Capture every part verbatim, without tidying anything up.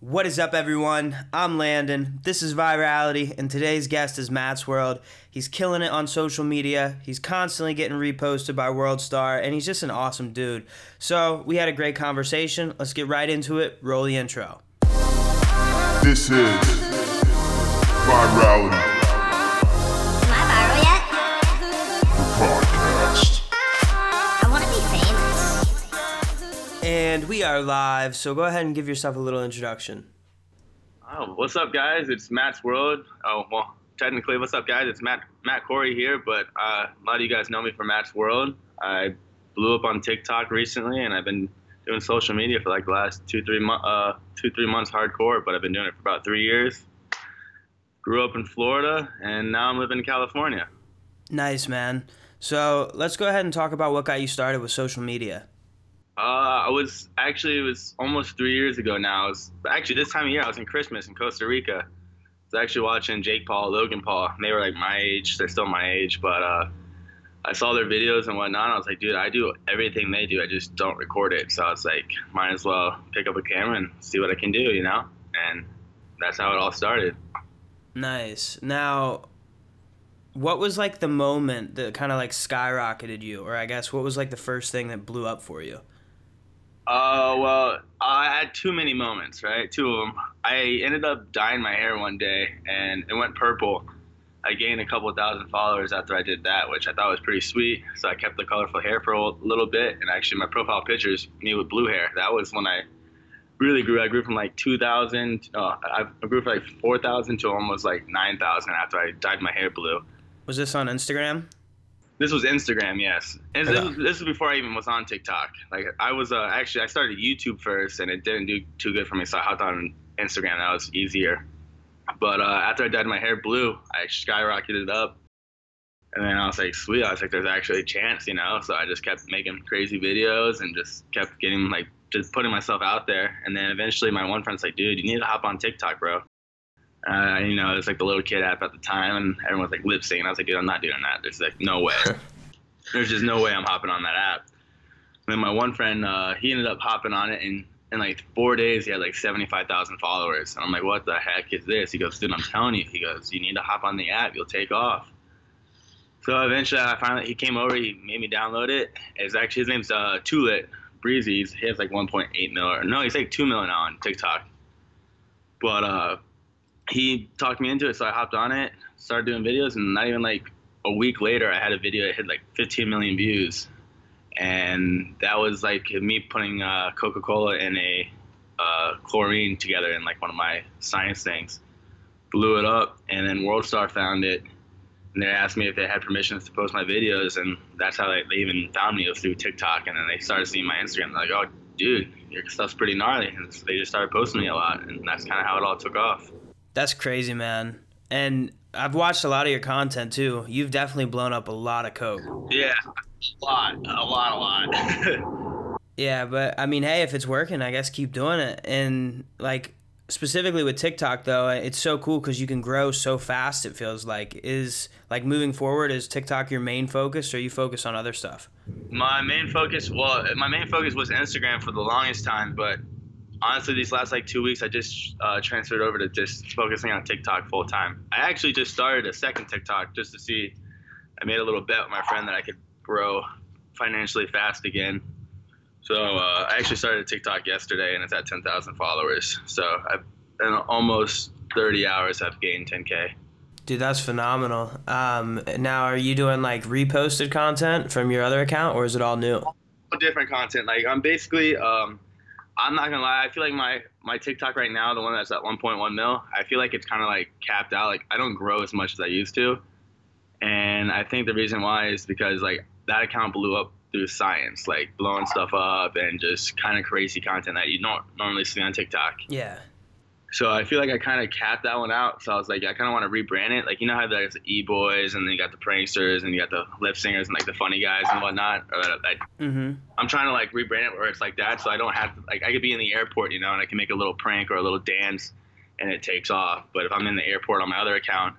What is up, everyone? I'm Landon. This is Virality, and today's guest is MattsWorld. He's killing it on social media. He's constantly getting reposted by WorldStar, and he's just an awesome dude. So we had a great conversation. Let's get right into it. Roll the intro. This is Virality. Am I viral yet? The podcast. I want to be famous. And we are live, so go ahead and give yourself a little introduction. Oh, what's up, guys? It's MattsWorld. Oh, well, technically, what's up, guys? It's Matt Matt Corey here, but uh, a lot of you guys know me from MattsWorld. I blew up on TikTok recently, and I've been doing social media for like the last two, three months, uh, two, three months hardcore, but I've been doing it for about three years. Grew up in Florida, and now I'm living in California. Nice, man. So let's go ahead and talk about what got you started with social media. Uh, I was actually, it was almost three years ago now. I was actually this time of year, I was in Christmas in Costa Rica. I was actually watching Jake Paul, Logan Paul. They were like my age. They're still my age, but, uh, I saw their videos and whatnot, and I was like, dude, I do everything they do. I just don't record it. So I was like, might as well pick up a camera and see what I can do, you know? And that's how it all started. Nice. Now, what was, like, the moment that kind of, like, skyrocketed you? Or I guess what was, like, the first thing that blew up for you? Uh, well, I had too many moments, right? Two of them. I ended up dyeing my hair one day, and it went purple. I gained a couple thousand followers after I did that, which I thought was pretty sweet. So I kept the colorful hair for a little bit, and actually my profile picture is me with blue hair. That was when I really grew. I grew from like two thousand, uh, I grew from like four thousand to almost like nine thousand after I dyed my hair blue. Was this on Instagram? This was Instagram, yes. And this was, this was before I even was on TikTok. Like I was uh, actually, I started YouTube first, and it didn't do too good for me, so I hopped on Instagram. That was easier. But uh, after I dyed my hair blue, I skyrocketed up. And then I was like, sweet. I was like, there's actually a chance, you know? So I just kept making crazy videos and just kept getting, like, just putting myself out there. And then eventually my one friend's like, dude, you need to hop on TikTok, bro. Uh, you know, it's like the little kid app at the time. And everyone's like lip syncing. I was like, dude, I'm not doing that. There's like no way. There's just no way I'm hopping on that app. And then my one friend, uh, he ended up hopping on it, and in like four days, he had like seventy-five thousand followers. And I'm like, what the heck is this? He goes, dude, I'm telling you. He goes, you need to hop on the app. You'll take off. So eventually, I finally, he came over. He made me download it. It's actually, his name's uh, Tulit Breezy. He has like one point eight million. No, he's like two million now on TikTok. But uh, he talked me into it. So I hopped on it, started doing videos. And not even like a week later, I had a video that hit like fifteen million views. And that was like me putting uh, Coca-Cola and a uh, chlorine together in like one of my science things. Blew it up, and then WorldStar found it, and they asked me if they had permissions to post my videos, and that's how they, they even found me. It was through TikTok, and then they started seeing my Instagram. They're like, oh, dude, your stuff's pretty gnarly, and so they just started posting me a lot, and that's kind of how it all took off. That's crazy, man. And I've watched a lot of your content, too. You've definitely blown up a lot of coke. Yeah, a lot, a lot, a lot. Yeah, but, I mean, hey, if it's working, I guess keep doing it. And, like, specifically with TikTok, though, it's so cool because you can grow so fast, it feels like. Is, like, moving forward, is TikTok your main focus, or you focus on other stuff? My main focus, well, my main focus was Instagram for the longest time, but honestly, these last like two weeks, I just uh, transferred over to just focusing on TikTok full time. I actually just started a second TikTok just to see. I made a little bet with my friend that I could grow financially fast again. So uh, I actually started a TikTok yesterday, and it's at ten thousand followers. So I've, in almost thirty hours, I've gained ten K. Dude, that's phenomenal. Um, now, are you doing like reposted content from your other account, or is it all new? All different content. Like I'm basically. Um, I'm not gonna lie, I feel like my, my TikTok right now, the one that's at one point one mil, I feel like it's kind of like capped out. Like I don't grow as much as I used to. And I think the reason why is because like that account blew up through science, like blowing stuff up and just kind of crazy content that you don't normally see on TikTok. Yeah. So I feel like I kind of capped that one out. So I was like, I kind of want to rebrand it. Like, you know how there's the E-Boys, and then you got the pranksters, and you got the lip singers, and like the funny guys and whatnot. Or like, mm-hmm. I'm trying to like rebrand it where it's like that. So I don't have to, like, I could be in the airport, you know, and I can make a little prank or a little dance and it takes off. But if I'm in the airport on my other account,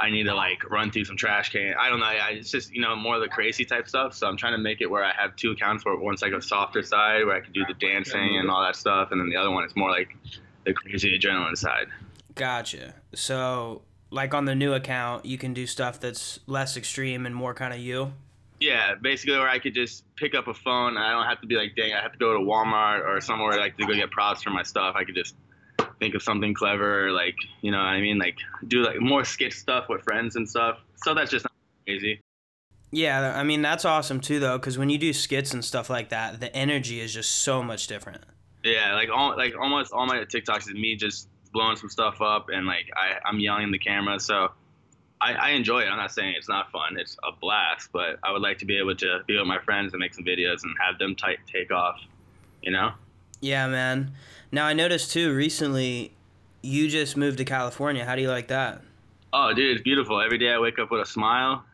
I need to like run through some trash can. I don't know. I, it's just, you know, more of the crazy type stuff. So I'm trying to make it where I have two accounts where one's like a softer side where I can do the dancing and all that stuff. And then the other one is more like the crazy adrenaline side. Gotcha. So, like on the new account, you can do stuff that's less extreme and more kind of you? Yeah, basically where I could just pick up a phone. I don't have to be like, dang, I have to go to Walmart or somewhere like to go get props for my stuff. I could just think of something clever, like, you know what I mean? Like, do like more sketch stuff with friends and stuff. So that's just not crazy. Yeah, I mean, that's awesome too, though, because when you do skits and stuff like that, the energy is just so much different. Yeah, like all, like almost all my TikToks is me just blowing some stuff up, and like I, I'm yelling at the camera, so I, I enjoy it. I'm not saying it's not fun. It's a blast, but I would like to be able to be with my friends and make some videos and have them t- take off, you know? Yeah, man. Now, I noticed too, recently, you just moved to California. How do you like that? Oh, dude, it's beautiful. Every day I wake up with a smile.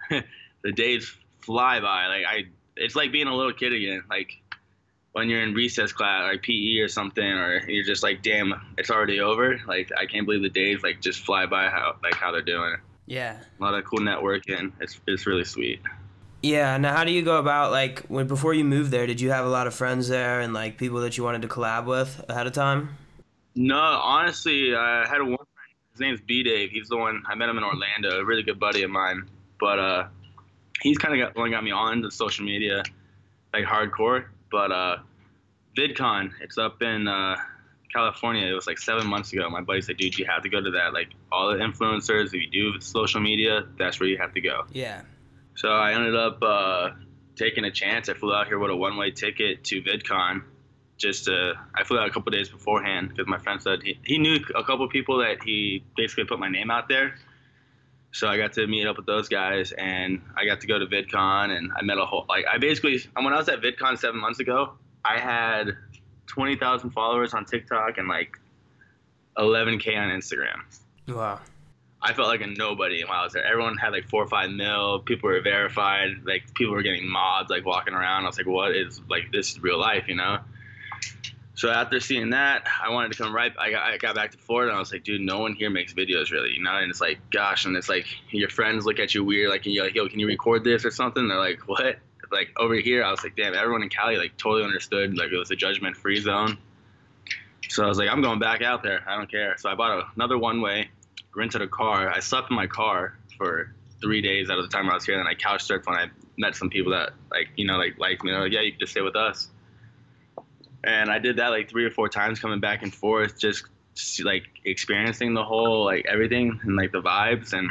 The days fly by. Like I, it's like being a little kid again. Like when you're in recess class, like P E or something, or you're just like, damn, it's already over. Like I can't believe the days like just fly by. How like how they're doing it. Yeah. A lot of cool networking. It's it's really sweet. Yeah. Now, how do you go about like when before you moved there? Did you have a lot of friends there and like people that you wanted to collab with ahead of time? No, honestly, I had one friend. His name's B-Dave. He's the one I met him in Orlando. A really good buddy of mine. But uh. He's kind of got, one got me on to social media, like hardcore. But uh, VidCon, it's up in uh, California. It was like seven months ago. My buddy said, dude, you have to go to that. Like all the influencers, if you do social media, that's where you have to go. Yeah. So I ended up uh, taking a chance. I flew out here with a one-way ticket to VidCon. Just to, I flew out a couple days beforehand because my friend said he, he knew a couple people that he basically put my name out there. So I got to meet up with those guys, and I got to go to VidCon, and I met a whole, like, I basically, when I was at VidCon seven months ago, I had twenty thousand followers on TikTok and, like, eleven K on Instagram. Wow. I felt like a nobody while I was there. Everyone had, like, four or five mil. People were verified. Like, people were getting mobbed, like, walking around. I was like, what is, like, this is real life, you know? So after seeing that, I wanted to come right I got, I got back to Florida, and I was like, dude, no one here makes videos really, you know? And it's like, gosh, and it's like your friends look at you weird, like, and you're like, yo, can you record this or something? And they're like, what? Like, over here, I was like, damn, everyone in Cali, like, totally understood. Like, it was a judgment-free zone. So I was like, I'm going back out there. I don't care. So I bought a, another one-way, rented a car. I slept in my car for three days out of the time I was here, and I couch surfed when I met some people that, like, you know, like, liked me. They're like, yeah, you can just stay with us. And I did that like three or four times coming back and forth, just like experiencing the whole, like everything and like the vibes. And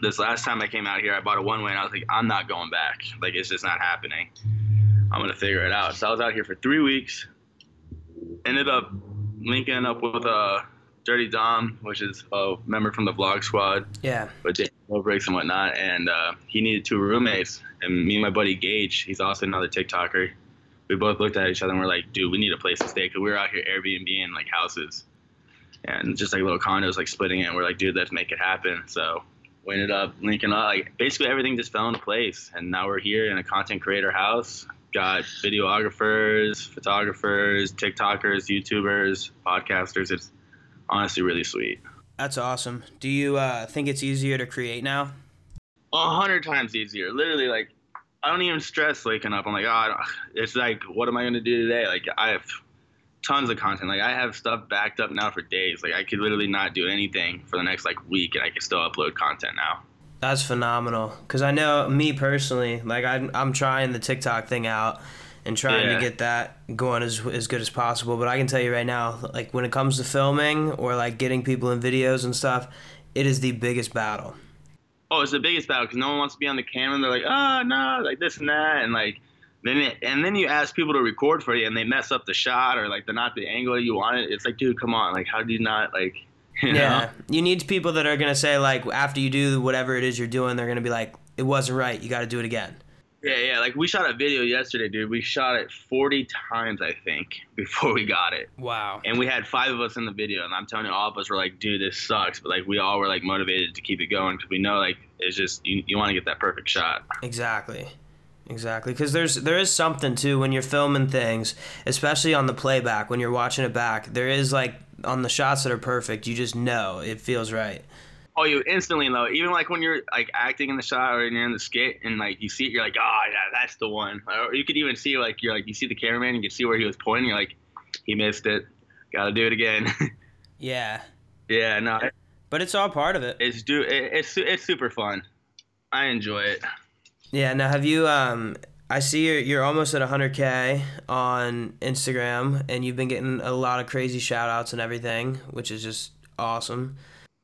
this last time I came out here, I bought a one way and I was like, I'm not going back. Like, it's just not happening. I'm going to figure it out. So I was out here for three weeks, ended up linking up with uh, Dirty Dom, which is a member from the Vlog Squad. Yeah. With Daniel no breaks and whatnot. And uh, he needed two roommates. And me and my buddy Gage, he's also another TikToker. We both looked at each other and we're like, dude, we need a place to stay. Because we were out here Airbnb-ing like houses and just like little condos, like splitting it. And we're like, dude, let's make it happen. So we ended up linking up. Like, basically, everything just fell into place. And now we're here in a content creator house. Got videographers, photographers, TikTokers, YouTubers, podcasters. It's honestly really sweet. That's awesome. Do you uh, think it's easier to create now? A hundred times easier. Literally, like, I don't even stress waking up. I'm like, oh, it's like, what am I going to do today? Like, I have tons of content. Like, I have stuff backed up now for days. Like, I could literally not do anything for the next, like, week, and I can still upload content now. That's phenomenal. Because I know me personally, like, I'm, I'm trying the TikTok thing out and trying yeah. to get that going as as good as possible. But I can tell you right now, like, when it comes to filming or, like, getting people in videos and stuff, it is the biggest battle. Oh, it's the biggest battle because no one wants to be on the camera. And they're like, oh, no, like this and that. And like, then it, and then you ask people to record for you and they mess up the shot or like they're not the angle you wanted. It's like, dude, come on. Like, how do you not like, you know? Yeah. You need people that are going to say like after you do whatever it is you're doing, they're going to be like, it wasn't right. You got to do it again. Yeah, yeah. Like we shot a video yesterday, dude. We shot it forty times, I think, before we got it. Wow. And we had five of us in the video. And I'm telling you, all of us were like, dude, this sucks. But like we all were like motivated to keep it going because we know like it's just you, you want to get that perfect shot. Exactly. Exactly. Because there's there is something, too, when you're filming things, especially on the playback, when you're watching it back, there is like on the shots that are perfect, you just know it feels right. Oh, you instantly know. Even, like, when you're, like, acting in the shot or you're in the skit and, like, you see it, you're like, oh, yeah, that's the one. Or you could even see, like, you're like, you see the cameraman, you can see where he was pointing. You're like, he missed it. Got to do it again. Yeah. Yeah, no. It, but it's all part of it. It's do it, it's it's super fun. I enjoy it. Yeah. Now, have you? Um, I see you're you're almost at one hundred K on Instagram, and you've been getting a lot of crazy shout outs and everything, which is just awesome.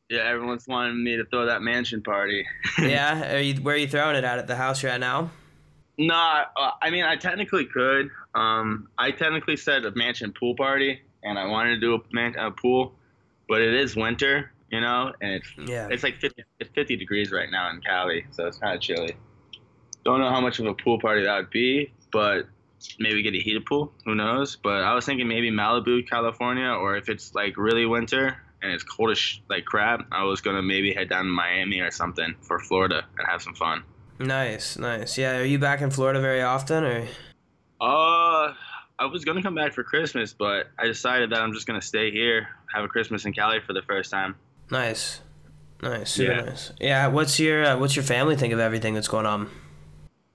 Yeah, everyone's wanting me to throw that mansion party. Yeah, are you, where are you throwing it at? At the house right now? No, uh, I mean, I technically could. Um, I technically said a mansion pool party, and I wanted to do a, man- a pool, but it is winter, you know, and it's yeah. it's like fifty, it's fifty degrees right now in Cali, so it's kind of chilly. Don't know how much of a pool party that would be, but maybe get a heated pool. Who knows? But I was thinking maybe Malibu, California, or if it's like really winter and it's cold as sh- like crap, I was going to maybe head down to Miami or something for Florida and have some fun. Nice, nice. Yeah, are you back in Florida very often? Or? Uh, I was going to come back for Christmas, but I decided that I'm just going to stay here, have a Christmas in Cali for the first time. Nice, nice, super yeah. nice. Yeah, what's your, uh, what's your family think of everything that's going on?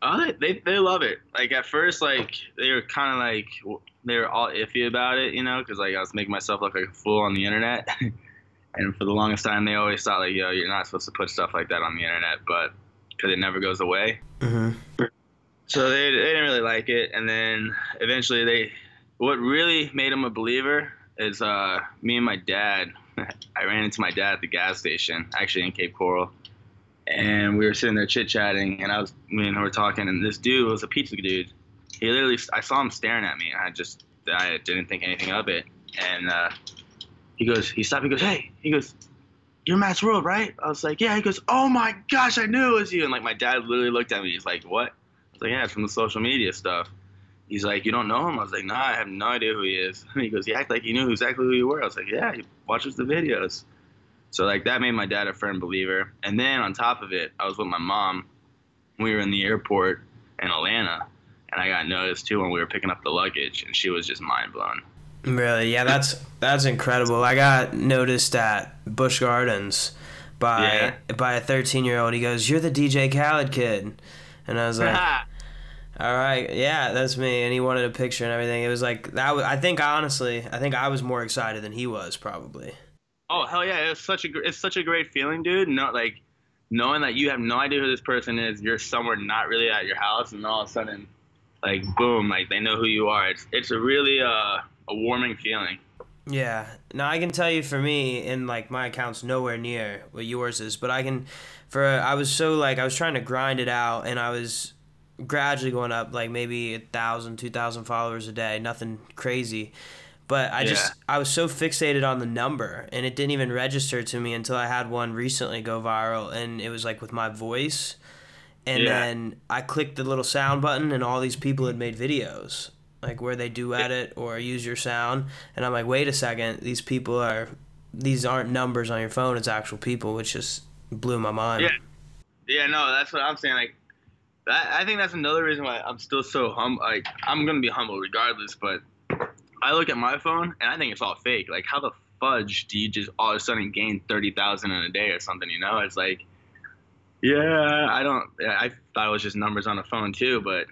Uh, they, they love it. Like, at first, like, they were kind of like... they were all iffy about it, you know, because, like, I was making myself look like a fool on the internet. And for the longest time, they always thought, like, yo, you're not supposed to put stuff like that on the internet, but because it never goes away. Mm-hmm. So they, they didn't really like it. And then eventually they – what really made them a believer is uh, me and my dad. I ran into my dad at the gas station, actually in Cape Coral. And we were sitting there chit-chatting, and I was – me and her were talking, and this dude was a pizza dude. He literally, I saw him staring at me, and I just, I didn't think anything of it. And uh, he goes, he stopped, he goes, hey, he goes, you're MattsWorld, right? I was like, yeah. He goes, oh my gosh, I knew it was you. And like, my dad literally looked at me, he's like, what? I was like, yeah, it's from the social media stuff. He's like, you don't know him? I was like, nah, I have no idea who he is. And he goes, he acted like he knew exactly who you were. I was like, yeah, he watches the videos. So like, that made my dad a firm believer. And then on top of it, I was with my mom. We were in the airport in Atlanta. And I got noticed, too, when we were picking up the luggage, and she was just mind-blown. Really? Yeah, that's that's incredible. I got noticed at Busch Gardens by yeah. by a thirteen-year-old. He goes, you're the D J Khaled kid. And I was like, all right, yeah, that's me. And he wanted a picture and everything. It was like, that. Was, I think, honestly, I think I was more excited than he was, probably. Oh, hell yeah. It's such a, it's such a great feeling, dude. Not like, knowing that you have no idea who this person is, you're somewhere not really at your house, and all of a sudden... like, boom, like, they know who you are. It's it's a really uh, a warming feeling. Yeah. Now, I can tell you for me, and, like, my account's nowhere near what yours is, but I can, for, I was so, like, I was trying to grind it out, and I was gradually going up, like, maybe one thousand, two thousand followers a day, nothing crazy. But I yeah. just, I was so fixated on the number, and it didn't even register to me until I had one recently go viral, and it was, like, with my voice. And yeah. then I clicked the little sound button, and all these people had made videos, like where they duet yeah. it or use your sound. And I'm like, wait a second, these people are, these aren't numbers on your phone, it's actual people, which just blew my mind. Yeah, yeah, no, that's what I'm saying. Like, that, I think that's another reason why I'm still so humble. Like, I'm gonna be humble regardless, but I look at my phone and I think it's all fake. Like, how the fudge do you just all of a sudden gain thirty thousand in a day or something? You know, it's like. Yeah, I don't. I thought it was just numbers on the phone too, but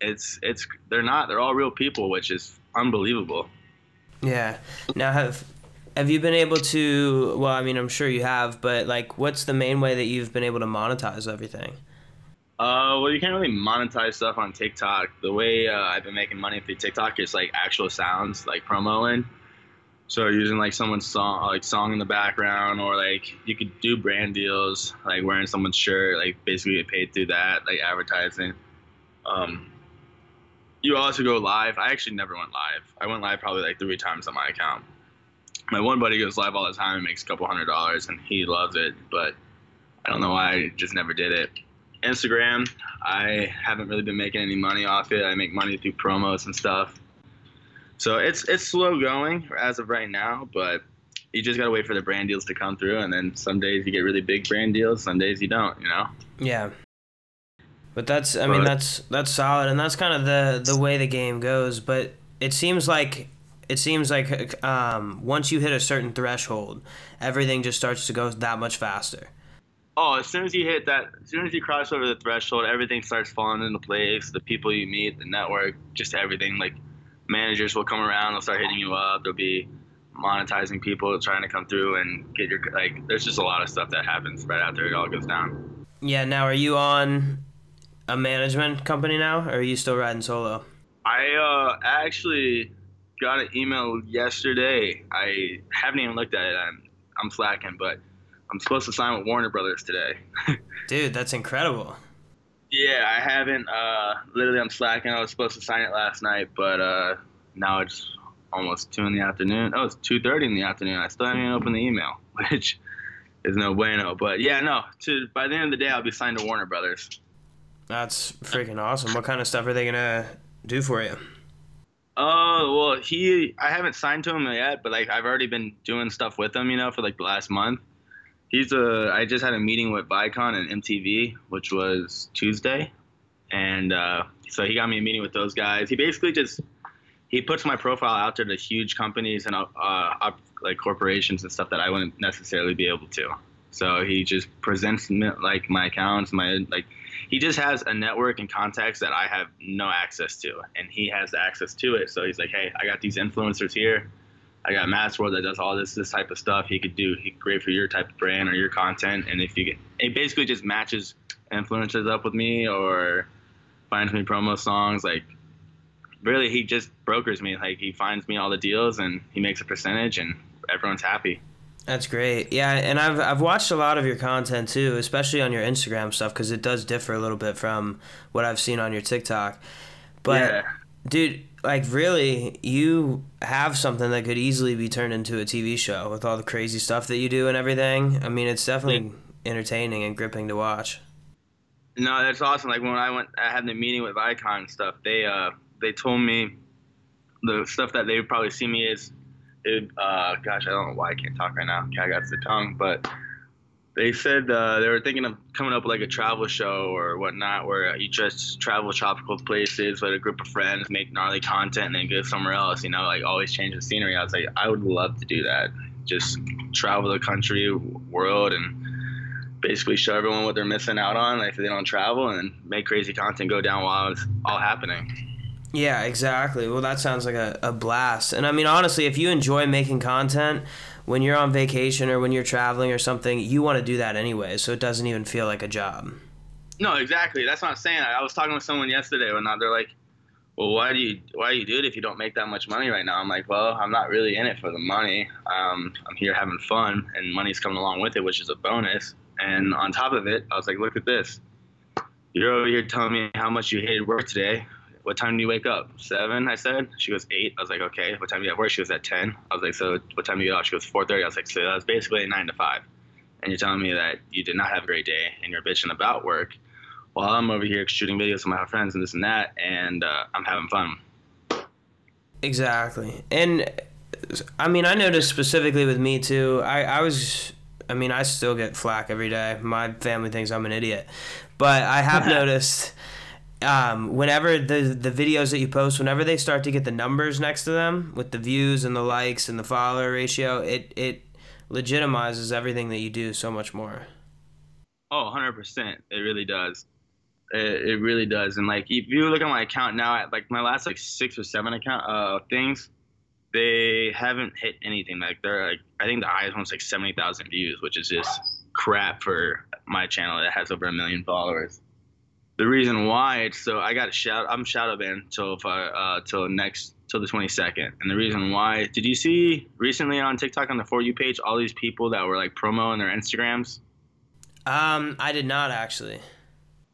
it's it's they're not. They're all real people, which is unbelievable. Yeah. Now, have have you been able to? Well, I mean, I'm sure you have, but like, what's the main way that you've been able to monetize everything? Uh, well, you can't really monetize stuff on TikTok. The way uh, I've been making money through TikTok is like actual sounds, like promoing. So using like someone's song, like song in the background, or like you could do brand deals, like wearing someone's shirt, like basically get paid through that, like advertising. Um, you also go live. I actually never went live. I went live probably like three times on my account. My one buddy goes live all the time and makes a couple hundred dollars, and he loves it, but I don't know why, I just never did it. Instagram, I haven't really been making any money off it. I make money through promos and stuff. So it's it's slow going as of right now, but you just gotta wait for the brand deals to come through, and then some days you get really big brand deals, some days you don't, you know? Yeah. But that's, I but, mean, that's that's solid, and that's kind of the, the way the game goes. But it seems like it seems like um, once you hit a certain threshold, everything just starts to go that much faster. Oh, as soon as you hit that, as soon as you cross over the threshold, everything starts falling into place. The people you meet, the network, just everything, like. Managers will come around, they'll start hitting you up, there'll be monetizing people trying to come through and get your, like, there's just a lot of stuff that happens right after it all goes down. Yeah. Now, are you on a management company now, or are you still riding solo? I uh, actually got an email yesterday. I haven't even looked at it. I'm, I'm slacking, but I'm supposed to sign with Warner Brothers today. Dude, that's incredible. Yeah, I haven't. Uh, literally, I'm slacking. I was supposed to sign it last night, but uh, now it's almost two in the afternoon. Oh, it's two thirty in the afternoon. I still haven't even opened the email, which is no bueno. But yeah, no. To, by the end of the day, I'll be signed to Warner Brothers. That's freaking awesome. What kind of stuff are they gonna do for you? Oh, uh, well, he. I haven't signed to him yet, but like I've already been doing stuff with him, you know, for like the last month. He's a, I just had a meeting with Viacom and M T V, which was Tuesday. And uh, so he got me a meeting with those guys. He basically just, he puts my profile out there to huge companies and uh, up, like corporations and stuff that I wouldn't necessarily be able to. So he just presents me, like my accounts, my, like, he just has a network and contacts that I have no access to. And he has access to it. So he's like, hey, I got these influencers here. I got MattsWorld that does all this this type of stuff. He could do he great for your type of brand or your content, and if you get, it basically just matches influencers up with me or finds me promo songs. Like really, he just brokers me. Like he finds me all the deals and he makes a percentage, and everyone's happy. That's great. Yeah, and I've I've watched a lot of your content too, especially on your Instagram stuff, because it does differ a little bit from what I've seen on your TikTok. But yeah. Dude. Like, really, you have something that could easily be turned into a T V show with all the crazy stuff that you do and everything. I mean, it's definitely entertaining and gripping to watch. No, that's awesome. Like, when I went, I had the meeting with Icon and stuff, they uh, they told me the stuff that they would probably see me is, it, uh, gosh, I don't know why I can't talk right now. I got the tongue, but they said uh, they were thinking of coming up with like a travel show or whatnot, where you just travel tropical places with a group of friends, make gnarly content, and then go somewhere else. You know, like always change the scenery. I was like, I would love to do that. Just travel the country, world, and basically show everyone what they're missing out on like, if they don't travel, and make crazy content go down while it's all happening. Yeah, exactly. Well, that sounds like a, a blast. And I mean, honestly, if you enjoy making content, when you're on vacation or when you're traveling or something, you want to do that anyway, so it doesn't even feel like a job. No, exactly. That's what I'm saying. I was talking with someone yesterday, and they're like, well, why do you why do you do it if you don't make that much money right now? I'm like, well, I'm not really in it for the money. Um, I'm here having fun, and money's coming along with it, which is a bonus. And on top of it, I was like, look at this. You're over here telling me how much you hated work today. What time do you wake up? Seven, I said. She goes, eight. I was like, okay. What time do you have work? She goes, at ten. I was like, so what time do you get off? She goes, four thirty. I was like, so that was basically nine to five. And you're telling me that you did not have a great day and you're bitching about work while I'm over here shooting videos with my friends and this and that, and uh, I'm having fun. Exactly. And, I mean, I noticed specifically with me, too, I, I was... I mean, I still get flack every day. My family thinks I'm an idiot. But I have noticed... Um, whenever the the videos that you post, whenever they start to get the numbers next to them with the views and the likes and the follower ratio, it, it legitimizes everything that you do so much more. Oh, one hundred percent. It really does. It, it really does. And, like, if you look at my account now, at, like, my last, like, six or seven account uh, things, they haven't hit anything. Like, they're, like, I think the highest one's, like, seventy thousand views, which is just crap for my channel that has over a million followers. The reason why it's so I got shout I'm shadow banned till if I, uh till next till the twenty-second. And the reason why, did you see recently on TikTok on the For You page all these people that were like promoing their Instagrams? Um, I did not actually.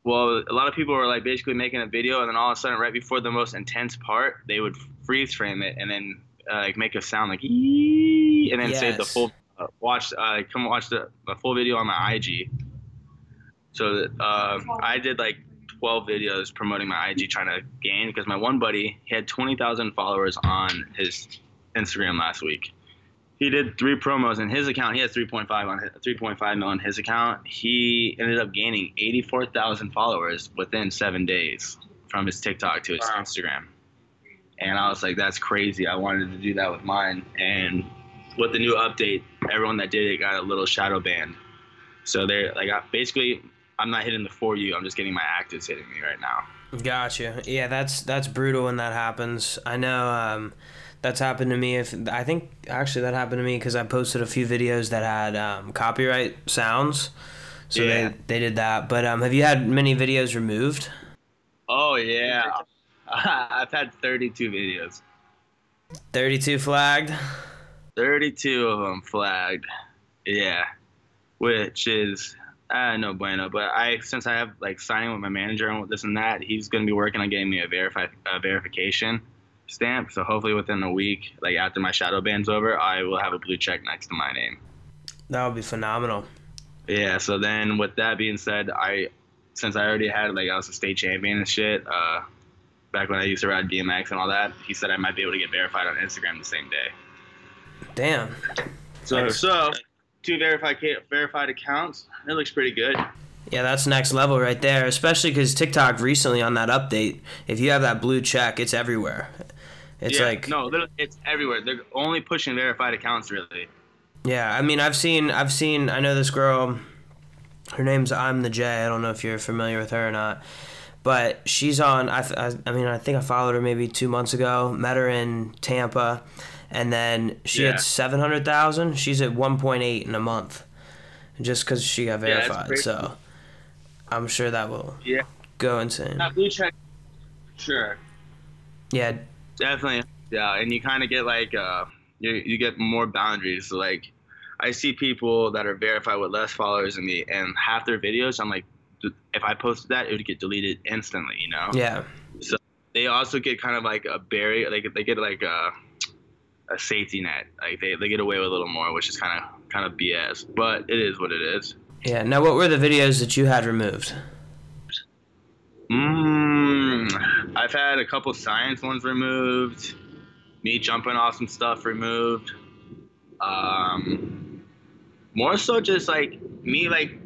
Well, a lot of people were like basically making a video, and then all of a sudden, right before the most intense part, they would freeze frame it and then uh, like make a sound like ee, and then yes. Say the full uh, watch uh, come watch the, the full video on my I G. So uh, I did like twelve videos promoting my I G trying to gain, because my one buddy, he had twenty thousand followers on his Instagram last week. He did three promos in his account. He has three point five on three point five mil on his account. He ended up gaining eighty-four thousand followers within seven days from his TikTok to his wow. Instagram. And I was like, that's crazy. I wanted to do that with mine. And with the new update, everyone that did it got a little shadow banned. So they're like, I basically, I'm not hitting the For You. I'm just getting my actives hitting me right now. Gotcha. Yeah, that's that's brutal when that happens. I know um, That's happened to me. If I think actually that happened to me because I posted a few videos that had um, copyright sounds, so yeah. they they did that. But um, have you had many videos removed? Oh yeah, I've had thirty-two videos. thirty-two flagged. thirty-two of them flagged. Yeah, which is uh, no bueno. But I since I have like signing with my manager and this and that, he's gonna be working on getting me a verify a verification stamp. So hopefully within a week, like after my shadow ban's over, I will have a blue check next to my name. That would be phenomenal. Yeah. So then, with that being said, I since I already had like I was a state champion and shit. Uh, back when I used to ride D M X and all that, he said I might be able to get verified on Instagram the same day. Damn. So so two verified verified accounts. It looks pretty good. Yeah, that's next level right there. Especially because TikTok recently on that update, if you have that blue check, it's everywhere. It's yeah, like no, it's everywhere. They're only pushing verified accounts, really. Yeah, I mean, I've seen, I've seen. I know this girl. Her name's I'm the J. I don't know if you're familiar with her or not, but she's on. I, I, I mean, I think I followed her maybe two months ago. Met her in Tampa, and then she yeah. had seven hundred thousand. She's at one point eight in a month, just because she got verified. Yeah, so I'm sure that will yeah. go insane. That blue check, sure. Yeah. Definitely, yeah, and you kind of get like uh, you you get more boundaries. So like, I see people that are verified with less followers than me, and half their videos, I'm like, if I posted that, it would get deleted instantly, you know? Yeah. So they also get kind of like a barrier, like they get like a a safety net, like they they get away with a little more, which is kind of kind of B S, but it is what it is. Yeah. Now, what were the videos that you had removed? Mmm, I've had a couple science ones removed, me jumping off some stuff removed, um, more so just like me, like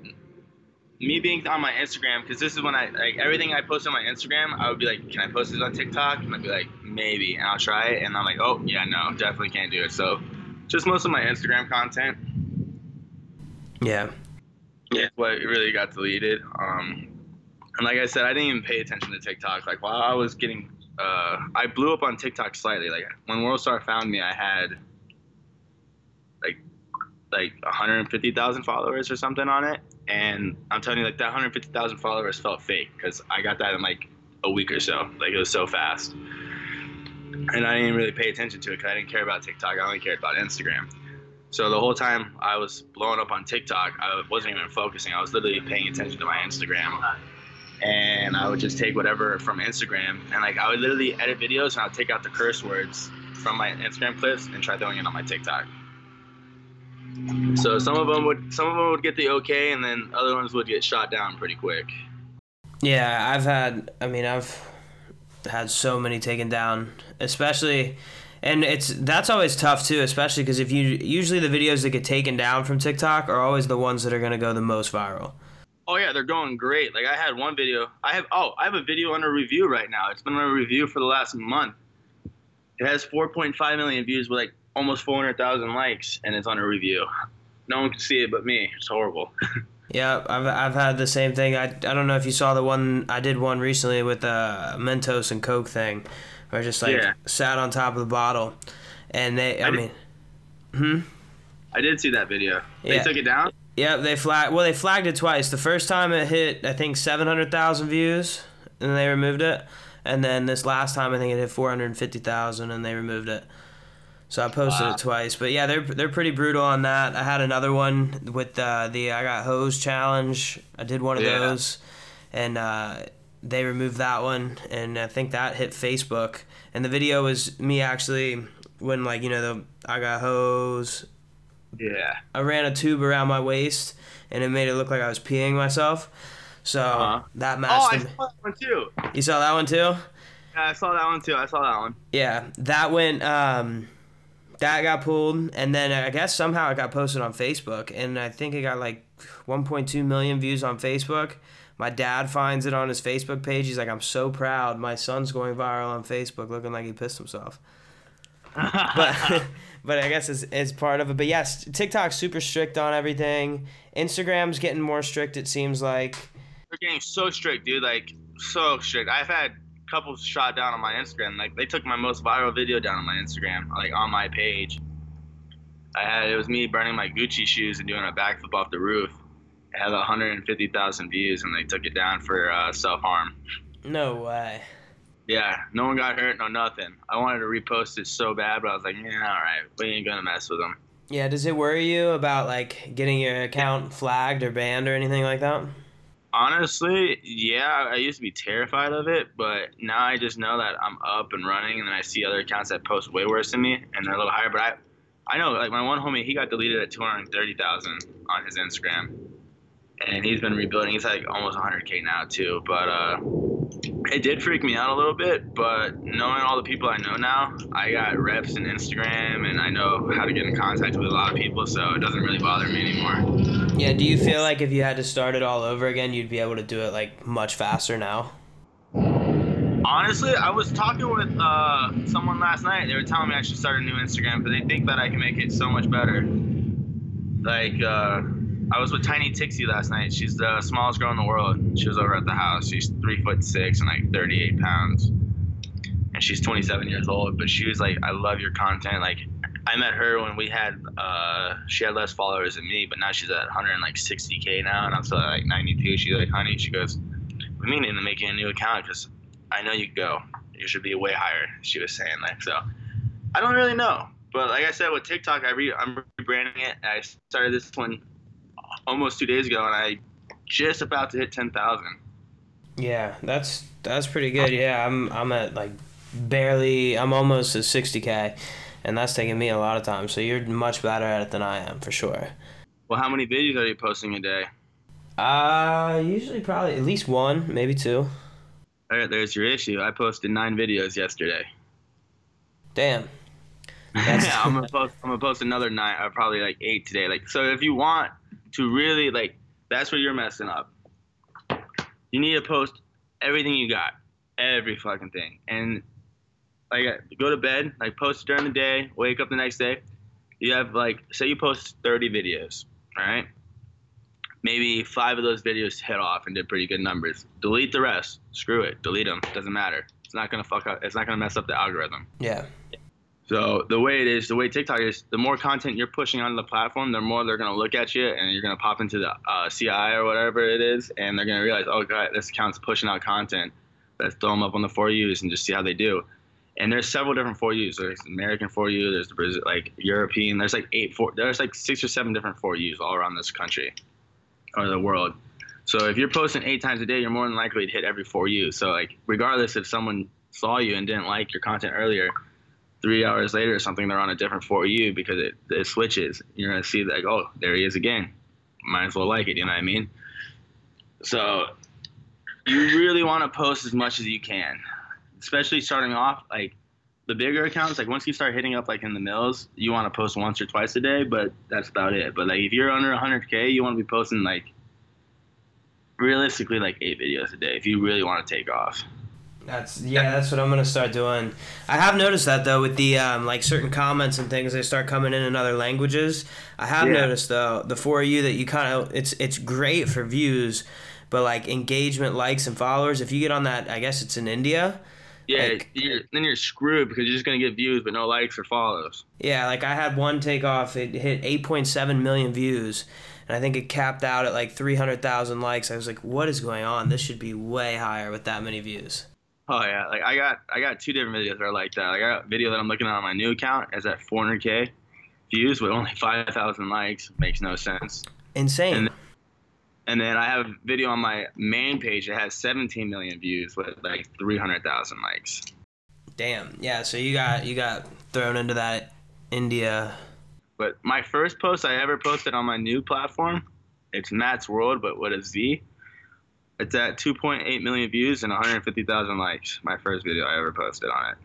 me being on my Instagram, because this is when I, like everything I post on my Instagram, I would be like, can I post this on TikTok? And I'd be like, maybe, and I'll try it, and I'm like, oh, yeah, no, definitely can't do it, so just most of my Instagram content. Yeah. Yeah, what really got deleted, um. And like I said, I didn't even pay attention to TikTok. Like while I was getting, uh, I blew up on TikTok slightly. Like when WorldStar found me, I had like like one hundred fifty thousand followers or something on it. And I'm telling you, like that one hundred fifty thousand followers felt fake because I got that in like a week or so. Like it was so fast. And I didn't really pay attention to it because I didn't care about TikTok. I only cared about Instagram. So the whole time I was blowing up on TikTok, I wasn't even focusing. I was literally paying attention to my Instagram. And I would just take whatever from Instagram, and like I would literally edit videos, and I would take out the curse words from my Instagram clips and try throwing it on my TikTok. So some of them would, some of them would get the okay, and then other ones would get shot down pretty quick. Yeah, I've had, I mean, I've had so many taken down, especially, and it's that's always tough too, especially because if you usually the videos that get taken down from TikTok are always the ones that are gonna go the most viral. Oh yeah, they're going great. Like I had one video. I have oh, I have a video under review right now. It's been under review for the last month. It has four point five million views with like almost four hundred thousand likes, and it's under review. No one can see it but me. It's horrible. Yeah, I've I've had the same thing. I I don't know if you saw the one I did one recently with the Mentos and Coke thing, where I just like yeah. sat on top of the bottle, and they I, I mean, did, hmm. I did see that video. They yeah. took it down. Yeah, they flagged. Well, they flagged it twice. The first time it hit, I think, seven hundred thousand views, and they removed it. And then this last time, I think it hit four hundred fifty thousand, and they removed it. So I posted wow. it twice. But yeah, they're they're pretty brutal on that. I had another one with uh, the I Got Hosed challenge. I did one of yeah. those, and uh, they removed that one. And I think that hit Facebook. And the video was me actually when like you know the I Got Hosed. Yeah. I ran a tube around my waist, and it made it look like I was peeing myself. So uh-huh. that matched. Oh, I saw that one too. You saw that one too? Yeah, I saw that one too. I saw that one. Yeah, that went. Um, that got pulled, and then I guess somehow it got posted on Facebook, and I think it got like one point two million views on Facebook. My dad finds it on his Facebook page. He's like, "I'm so proud. My son's going viral on Facebook, looking like he pissed himself." but but I guess it's, it's part of it. But yes, TikTok's super strict on everything. Instagram's getting more strict, it seems like. They're getting so strict, dude. Like, so strict. I've had couple shot down on my Instagram. Like, they took my most viral video down on my Instagram, like on my page. I had, it was me burning my Gucci shoes and doing a backflip off the roof. It had one hundred fifty thousand views, and they took it down for uh, self-harm. No way. Yeah, no one got hurt, no nothing. I wanted to repost it so bad, but I was like, yeah, all right, we ain't gonna mess with them. Yeah, does it worry you about, like, getting your account flagged or banned or anything like that? Honestly, yeah, I used to be terrified of it, but now I just know that I'm up and running, and then I see other accounts that post way worse than me, and they're a little higher, but I... I know, like, my one homie, he got deleted at two hundred thirty thousand on his Instagram, and he's been rebuilding. He's, like, almost one hundred K now, too, but uh, it did freak me out a little bit, but knowing all the people I know now, I got reps in Instagram, and I know how to get in contact with a lot of people, so it doesn't really bother me anymore. Yeah, do you feel like if you had to start it all over again, you'd be able to do it, like, much faster now? Honestly, I was talking with uh, someone last night. They were telling me I should start a new Instagram, but they think that I can make it so much better. Like, uh, I was with Tiny Tixie last night. She's the smallest girl in the world. She was over at the house. She's three foot six and like thirty-eight pounds, and she's twenty-seven years old. But she was like, "I love your content." Like, I met her when we had uh, she had less followers than me, but now she's at one hundred sixty K now, and I'm still at like ninety-two. She's like, "Honey," she goes, "we need to make you a new account because I know you go. You should be way higher," she was saying. Like, so I don't really know. But like I said, with TikTok, I re- I'm rebranding it. I started this one almost two days ago, and I just about to hit ten thousand. Yeah, that's that's pretty good. Yeah, I'm I'm at like barely, I'm almost at sixty K, and that's taking me a lot of time. So you're much better at it than I am, for sure. Well, how many videos are you posting a day? Uh, usually probably at least one, maybe two. There's your issue. I posted nine videos yesterday. Damn. Yeah, I'm gonna post. I'm gonna post another nine, or probably like eight today. Like, so if you want to really, like, that's where you're messing up. You need to post everything you got, every fucking thing, and like go to bed, like post during the day, wake up the next day. You have like, say you post thirty videos, all right? Maybe five of those videos hit off and did pretty good numbers. Delete the rest. Screw it. Delete them. Doesn't matter. It's not gonna fuck up. It's not gonna mess up the algorithm. Yeah. So the way it is, the way TikTok is, the more content you're pushing onto the platform, the more they're gonna look at you, and you're gonna pop into the uh, C I or whatever it is, and they're gonna realize, oh god, this account's pushing out content. Let's throw them up on the For Yous and just see how they do. And there's several different For Yous. There's American For You. There's the Brazil, like European. There's like eight for. There's like six or seven different For Yous all around this country. Or the world. So if you're posting eight times a day, you're more than likely to hit every For You. So like, regardless if someone saw you and didn't like your content earlier, three hours later or something, they're on a different For You because it, it switches. You're gonna see like, oh, there he is again. Might as well like it. You know what I mean? So you really want to post as much as you can, especially starting off. Like the bigger accounts, like once you start hitting up like in the mills, you want to post once or twice a day, but that's about it. But like if you're under one hundred K, you want to be posting like realistically like eight videos a day if you really want to take off. That's yeah, that's what I'm gonna start doing. I have noticed that though with the um, like certain comments and things, they start coming in in other languages. I have yeah. noticed though the For You that you kind of it's it's great for views, but like engagement, likes, and followers. If you get on that, I guess it's in India. Yeah, like, you're, then you're screwed because you're just going to get views but no likes or follows. Yeah, like I had one take off. It hit eight point seven million views, and I think it capped out at like three hundred thousand likes. I was like, what is going on? This should be way higher with that many views. Oh, yeah. Like I got I got two different videos that are like that. Like I got a video that I'm looking at on my new account. It's at four hundred K views with only five thousand likes. Makes no sense. Insane. And then, And then I have a video on my main page that has seventeen million views with like three hundred thousand likes. Damn. Yeah, so you got you got thrown into that India. But my first post I ever posted on my new platform, it's MattsWorld, but with a Z. It's at two point eight million views and one hundred fifty thousand likes. My first video I ever posted on it.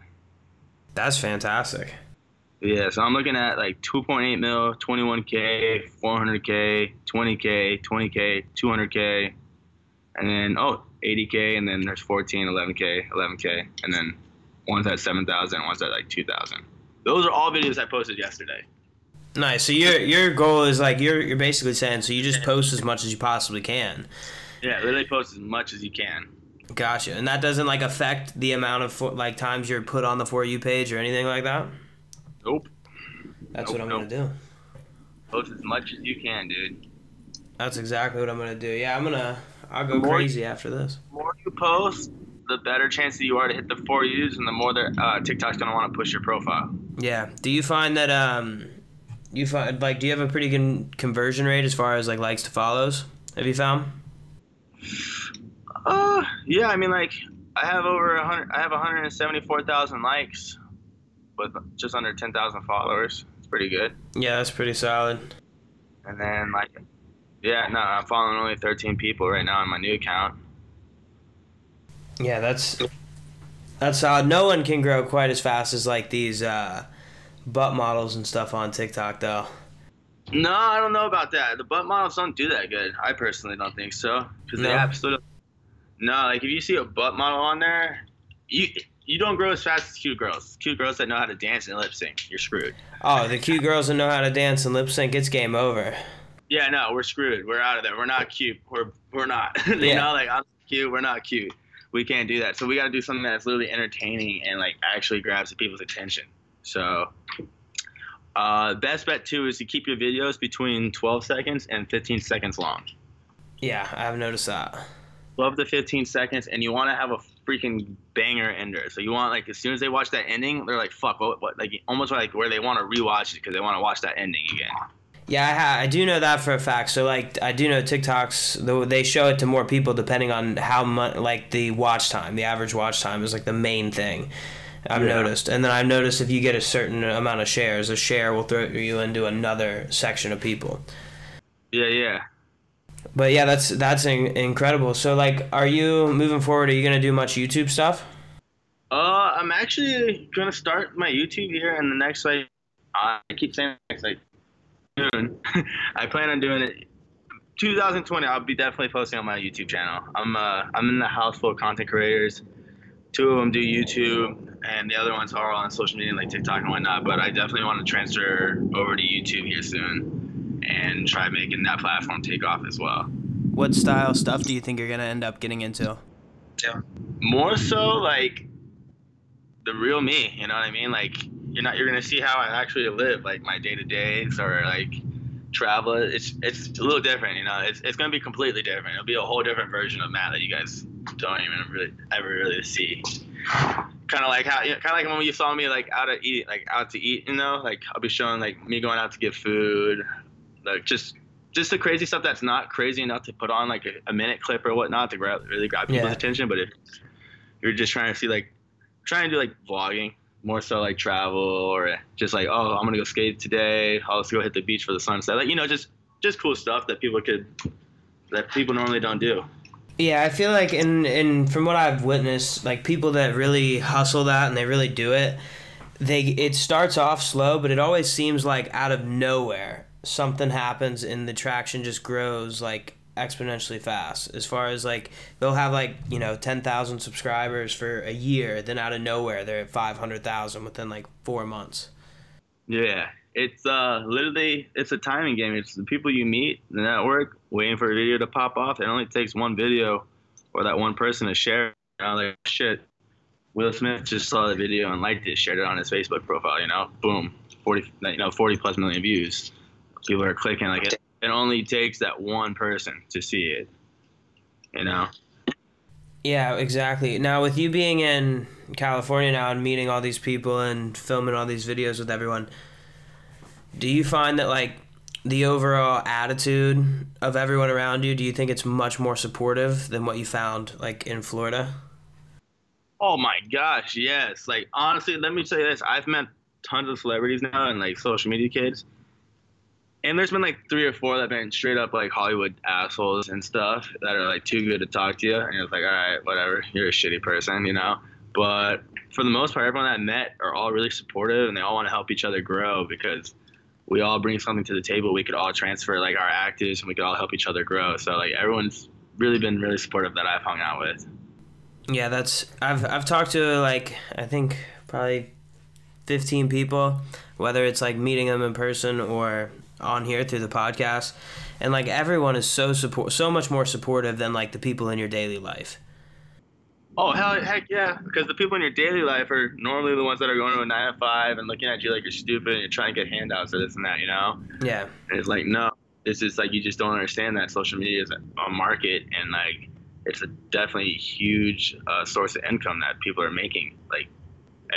That's fantastic. Yeah, so I'm looking at like two point eight mil, twenty-one K, four hundred K, twenty K, twenty K, two hundred K, and then, oh, eighty K, and then there's fourteen, eleven K, eleven K, and then one's at seven thousand, one's at like two thousand. Those are all videos I posted yesterday. Nice. So your your goal is like, you're you're basically saying, so you just post as much as you possibly can. Yeah, literally post as much as you can. Gotcha. And that doesn't like affect the amount of for, like times you're put on the For You page or anything like that? Nope. That's nope, what I'm nope. gonna do. Post as much as you can, dude. That's exactly what I'm gonna do. Yeah, I'm gonna. I'll go more, crazy after this. The more you post, the better chance that you are to hit the For Yous, and the more that uh, TikTok's gonna want to push your profile. Yeah. Do you find that um, you find like do you have a pretty good conversion rate as far as like likes to follows? Have you found? Uh, yeah. I mean, like, I have over a hundred. I have one hundred seventy-four thousand likes, with just under ten thousand followers. It's pretty good. Yeah, that's pretty solid. And then like. Yeah, no, I'm following only thirteen people right now on my new account. Yeah, that's that's solid. No one can grow quite as fast as like these uh, butt models and stuff on TikTok, though. No, I don't know about that. The butt models don't do that good. I personally don't think so, because no. they absolutely no. Like if you see a butt model on there, you you don't grow as fast as cute girls. Cute girls that know how to dance and lip sync, you're screwed. Oh, the cute girls that know how to dance and lip sync, it's game over. Yeah, no, we're screwed. We're out of there. We're not cute. We're we're not. you yeah. know, like I'm cute. We're not cute. We can't do that. So we got to do something that's literally entertaining and like actually grabs the people's attention. So, uh, best bet too is to keep your videos between twelve seconds and fifteen seconds long. Yeah, I have noticed that. Love the fifteen seconds, and you want to have a freaking banger ender. So you want like as soon as they watch that ending, they're like, "Fuck!" What? what? Like almost like where they want to rewatch it because they want to watch that ending again. Yeah, I, ha- I do know that for a fact. So, like, I do know TikToks, they show it to more people depending on how much, like, the watch time. The average watch time is, like, the main thing I've yeah. noticed. And then I've noticed if you get a certain amount of shares, a share will throw you into another section of people. Yeah, yeah. But, yeah, that's that's in- incredible. So, like, are you, moving forward, are you going to do much YouTube stuff? Uh, I'm actually going to start my YouTube here in the next, like, I keep saying next, like, June. I plan on doing it. twenty twenty, I'll be definitely posting on my YouTube channel. I'm uh, I'm in the house full of content creators. Two of them do YouTube, and the other ones are all on social media like TikTok and whatnot. But I definitely want to transfer over to YouTube here soon and try making that platform take off as well. What style stuff do you think you're gonna end up getting into? Yeah. More so like the real me. You know what I mean? Like. You're not. You're gonna see how I actually live, like my day to days or like travel. It's it's a little different, you know. It's it's gonna be completely different. It'll be a whole different version of Matt that you guys don't even really ever really see. Kind of like how, you know, kind of like when you saw me like out to eat, like out to eat, you know. Like I'll be showing like me going out to get food, like just just the crazy stuff that's not crazy enough to put on like a, a minute clip or whatnot to grab really grab people's yeah. attention. But if you're just trying to see like trying to do like vlogging. More so like travel or just like, oh, I'm going to go skate today. I'll just go hit the beach for the sunset. Like, you know, just, just cool stuff that people could, that people normally don't do. Yeah. I feel like in, in, from what I've witnessed, like people that really hustle that and they really do it, they, it starts off slow, but it always seems like out of nowhere, something happens and the traction just grows like exponentially fast as far as like they'll have like, you know, ten thousand subscribers for a year, then out of nowhere they're at five hundred thousand within like four months. Yeah, it's uh literally it's a timing game. It's the people you meet, the network, waiting for a video to pop off. It only takes one video or that one person to share. You know, like shit, Will Smith just saw the video and liked it, shared it on his Facebook profile, you know, boom, forty, you know, forty plus million views. People are clicking like it. It only takes that one person to see it, you know? Yeah, exactly. Now, with you being in California now and meeting all these people and filming all these videos with everyone, do you find that, like, the overall attitude of everyone around you, do you think it's much more supportive than what you found, like, in Florida? Oh, my gosh, yes. Like, honestly, let me tell you this. I've met tons of celebrities now and, like, social media kids. And there's been like three or four that have been straight up like Hollywood assholes and stuff that are like too good to talk to you. And it's like, all right, whatever, you're a shitty person, you know? But for the most part, everyone that I met are all really supportive and they all want to help each other grow because we all bring something to the table. We could all transfer like our actives and we could all help each other grow. So like everyone's really been really supportive that I've hung out with. Yeah, that's, I've, I've talked to like, I think probably fifteen people, whether it's like meeting them in person or on here through the podcast, and like everyone is so support so much more supportive than like the people in your daily life. Oh, hell, heck yeah. Because the people in your daily life are normally the ones that are going to a nine to five and looking at you like you're stupid and you're trying to get handouts or this and that, you know? Yeah. And it's like, no. It's just like you just don't understand that social media is a market, and, like, it's a definitely huge uh, source of income that people are making, like,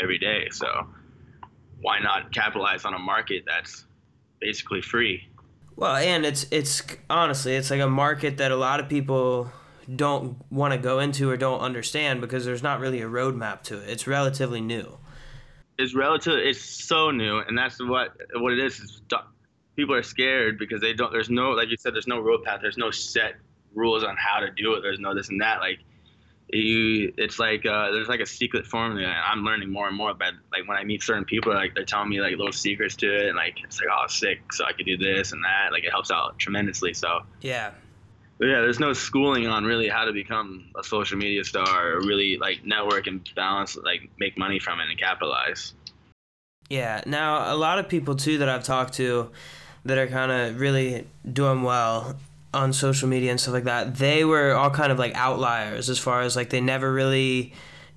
every day. So why not capitalize on a market that's basically free? Well, and it's it's honestly, it's like a market that a lot of people don't want to go into or don't understand because there's not really a roadmap to it. It's relatively new. It's relative. It's so new, and that's what what it is. Is people are scared because they don't. There's no, like you said, there's no roadmap. There's no set rules on how to do it. There's no this and that. Like you, it's like uh, there's like a secret formula, and I'm learning more and more about. Like when I meet certain people, like they're telling me like little secrets to it, and like it's like, oh, sick. So I could do this and that. Like it helps out tremendously. So yeah. But yeah, there's no schooling on really how to become a social media star or really, like, network and balance, like, make money from it and capitalize. Yeah. Now, a lot of people, too, that I've talked to that are kind of really doing well on social media and stuff like that, they were all kind of, like, outliers as far as, like, they never really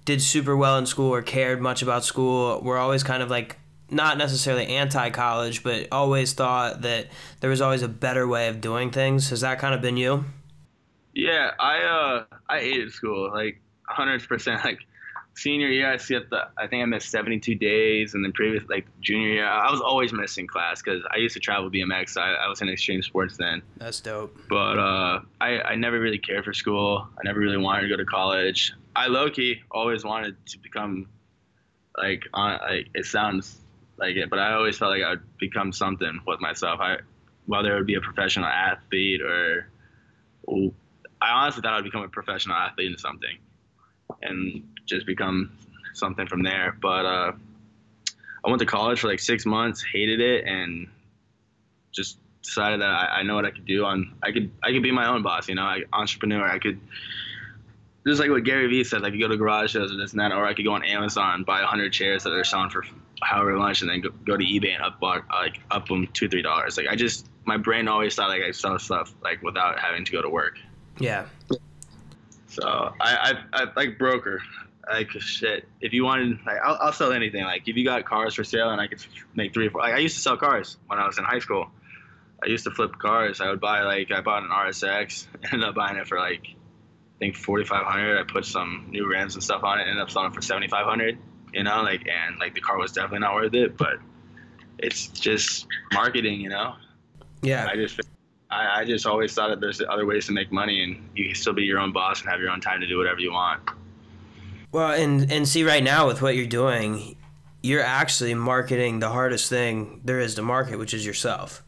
did super well in school or cared much about school, were always kind of, like, not necessarily anti-college, but always thought that there was always a better way of doing things. Has that kind of been you? Yeah, I uh, I hated school, like, one hundred percent. Like, senior year, I skipped the, I think I missed seventy-two days, and then previous, like, junior year, I was always missing class, because I used to travel B M X, so I, I was in extreme sports then. That's dope. But uh, I, I never really cared for school. I never really wanted to go to college. I low-key always wanted to become, like, on, like it sounds... like it, but I always felt like I would become something with myself. I, whether it would be a professional athlete or, I honestly thought I'd become a professional athlete into something, and just become something from there. But uh, I went to college for like six months, hated it, and just decided that I, I know what I could do. On I could I could be my own boss, you know, I, entrepreneur. I could. Just like what Gary Vee said, like you go to garage sales or this and that, or I could go on Amazon and buy one hundred chairs that they're selling for however much, and then go, go to eBay and up like up them two, three dollars. Like I just, my brain always thought like I sell stuff like without having to go to work. Yeah. So I, I, I like broker, like shit. If you wanted, like I'll, I'll sell anything. Like if you got cars for sale and I could make three or four. Like I used to sell cars when I was in high school. I used to flip cars. I would buy like I bought an R S X, ended up buying it for like. I think forty-five hundred. I put some new rims and stuff on it. Ended up selling for seventy-five hundred. You know, like and like the car was definitely not worth it, but it's just marketing. You know. Yeah. I just I, I just always thought that there's other ways to make money, and you can still be your own boss and have your own time to do whatever you want. Well, and and see right now with what you're doing, you're actually marketing the hardest thing there is to market, which is yourself.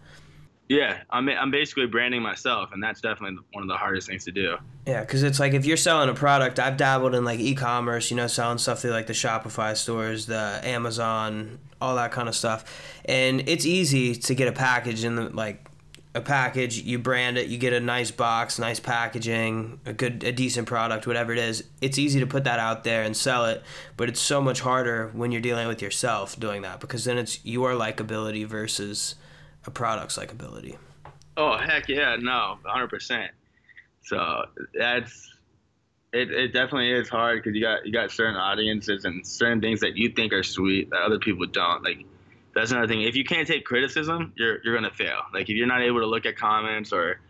Yeah, I'm I'm basically branding myself, and that's definitely one of the hardest things to do. Yeah, because it's like if you're selling a product, I've dabbled in like e-commerce, you know, selling stuff through like the Shopify stores, the Amazon, all that kind of stuff. And it's easy to get a package in the, like a package, you brand it, you get a nice box, nice packaging, a good, a decent product, whatever it is. It's easy to put that out there and sell it, but it's so much harder when you're dealing with yourself doing that, because then it's your likability versus a product's likability. Oh, heck yeah, no, one hundred percent. So that's, it it definitely is hard because you got you got certain audiences and certain things that you think are sweet that other people don't. Like, that's another thing. If you can't take criticism, you're you're going to fail. Like, if you're not able to look at comments or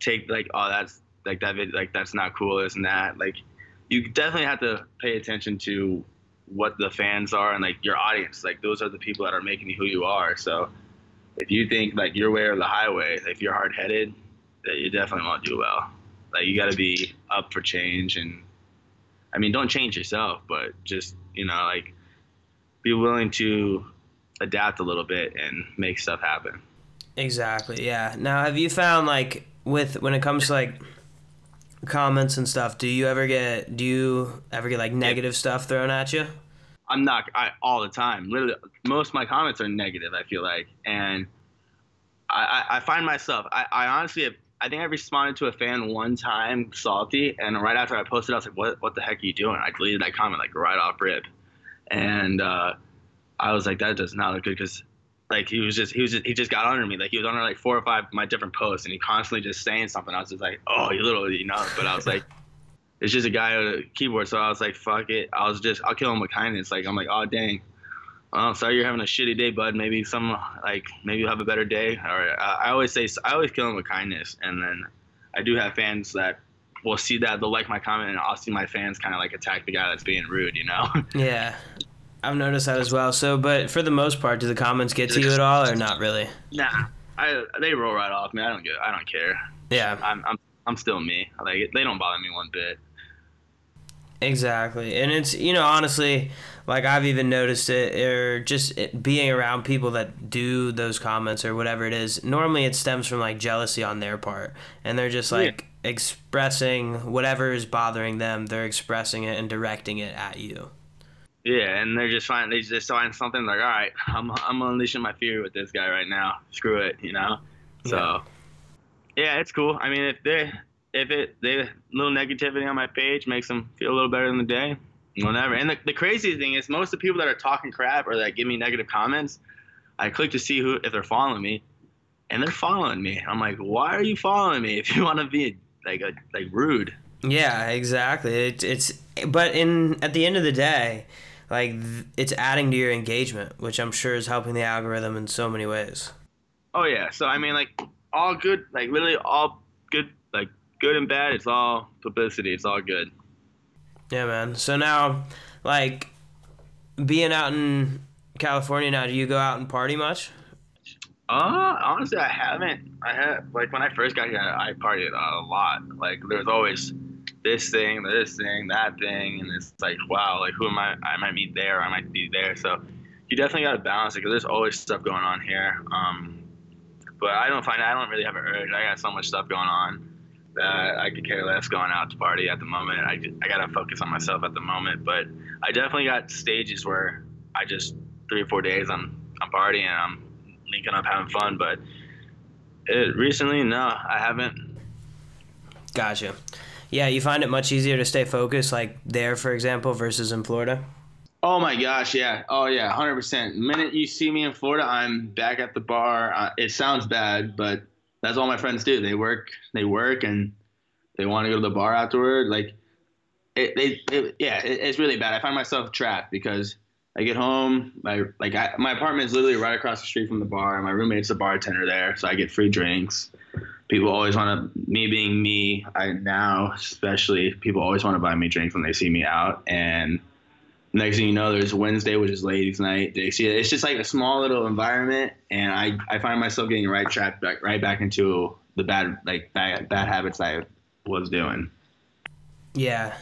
take, like, oh, that's, like, that vid, like that's not cool, isn't that? Like, you definitely have to pay attention to what the fans are and, like, your audience. Like, those are the people that are making you who you are, so... If you think like your way or the highway, if you're hard-headed, that you definitely won't do well. Like you got to be up for change, and I mean, don't change yourself, but just you know, like be willing to adapt a little bit and make stuff happen. Exactly. Yeah. Now, have you found like with when it comes to like comments and stuff, do you ever get do you ever get like negative stuff thrown at you? I'm not I, all the time. Literally, most of my comments are negative. I feel like, and I, I, I find myself. I, I honestly, have, I think I responded to a fan one time, salty, and right after I posted, I was like, "What, what the heck are you doing?" I deleted that comment like right off rip, and uh, I was like, "That does not look good," because like he was just, he was, just, he just got under me. Like he was under like four or five of my different posts, and he constantly just saying something. I was just like, "Oh, you little," you know. But I was like. it's just a guy with a keyboard. So I was like, fuck it. I was just, I'll kill him with kindness. Like, I'm like, oh, dang. Oh, sorry you're having a shitty day, bud. Maybe some, like, maybe you'll have a better day. Or uh, I always say, I always kill him with kindness. And then I do have fans that will see that, they'll like my comment, and I'll see my fans kind of like attack the guy that's being rude, you know? Yeah. I've noticed that as well. So, but for the most part, do the comments get to you at all, or not really? Nah, I they roll right off me. I don't get, I don't care. Yeah, I'm I'm I'm still me. Like they don't bother me one bit. Exactly, and it's you know honestly, like I've even noticed it, or just it being around people that do those comments or whatever it is. Normally, it stems from like jealousy on their part, and they're just like yeah. expressing whatever is bothering them. They're expressing it and directing it at you. Yeah, and they're just find they just find something like, all right, I'm I'm unleashing my fury with this guy right now. Screw it, you know. So, yeah, it's cool. I mean, if they if it they little negativity on my page makes them feel a little better in the day, whatever. And the the crazy thing is, most of the people that are talking crap or that give me negative comments, I click to see who if they're following me, and they're following me. I'm like, why are you following me if you want to be like a like rude? Yeah, exactly. It, it's but in at the end of the day. Like, it's adding to your engagement, which I'm sure is helping the algorithm in so many ways. Oh, yeah. So, I mean, like, all good, like, literally all good, like, good and bad, it's all publicity. It's all good. Yeah, man. So now, like, being out in California now, do you go out and party much? Uh, honestly, I haven't. I have, like, when I first got here, I partied a lot. Like, there was always this thing, this thing, that thing, and it's like, wow, like, who am I? I might meet there, I might be there, so you definitely got to balance it, because there's always stuff going on here, um, but I don't find, I don't really have an urge. I got so much stuff going on that I could care less going out to party at the moment. I, I got to focus on myself at the moment, but I definitely got stages where I just, three or four days, I'm, I'm partying, I'm linking up, having fun, but it, recently, no, I haven't. Gotcha. Yeah, you find it much easier to stay focused, like there, for example, versus in Florida? Oh, my gosh, yeah. Oh, yeah, one hundred percent. The minute you see me in Florida, I'm back at the bar. Uh, it sounds bad, but that's all my friends do. They work, they work, and they want to go to the bar afterward. Like, it, they, it, yeah, it, it's really bad. I find myself trapped because I get home. My, like, I, my apartment is literally right across the street from the bar, and my roommate's a bartender there, so I get free drinks. People always want to, me being me, I now especially, people always want to buy me drinks when they see me out. And next thing you know, there's Wednesday, which is ladies' night. They see it. It's just like a small little environment, and I, I find myself getting right trapped back right back into the bad like bad, bad habits I was doing. Yeah,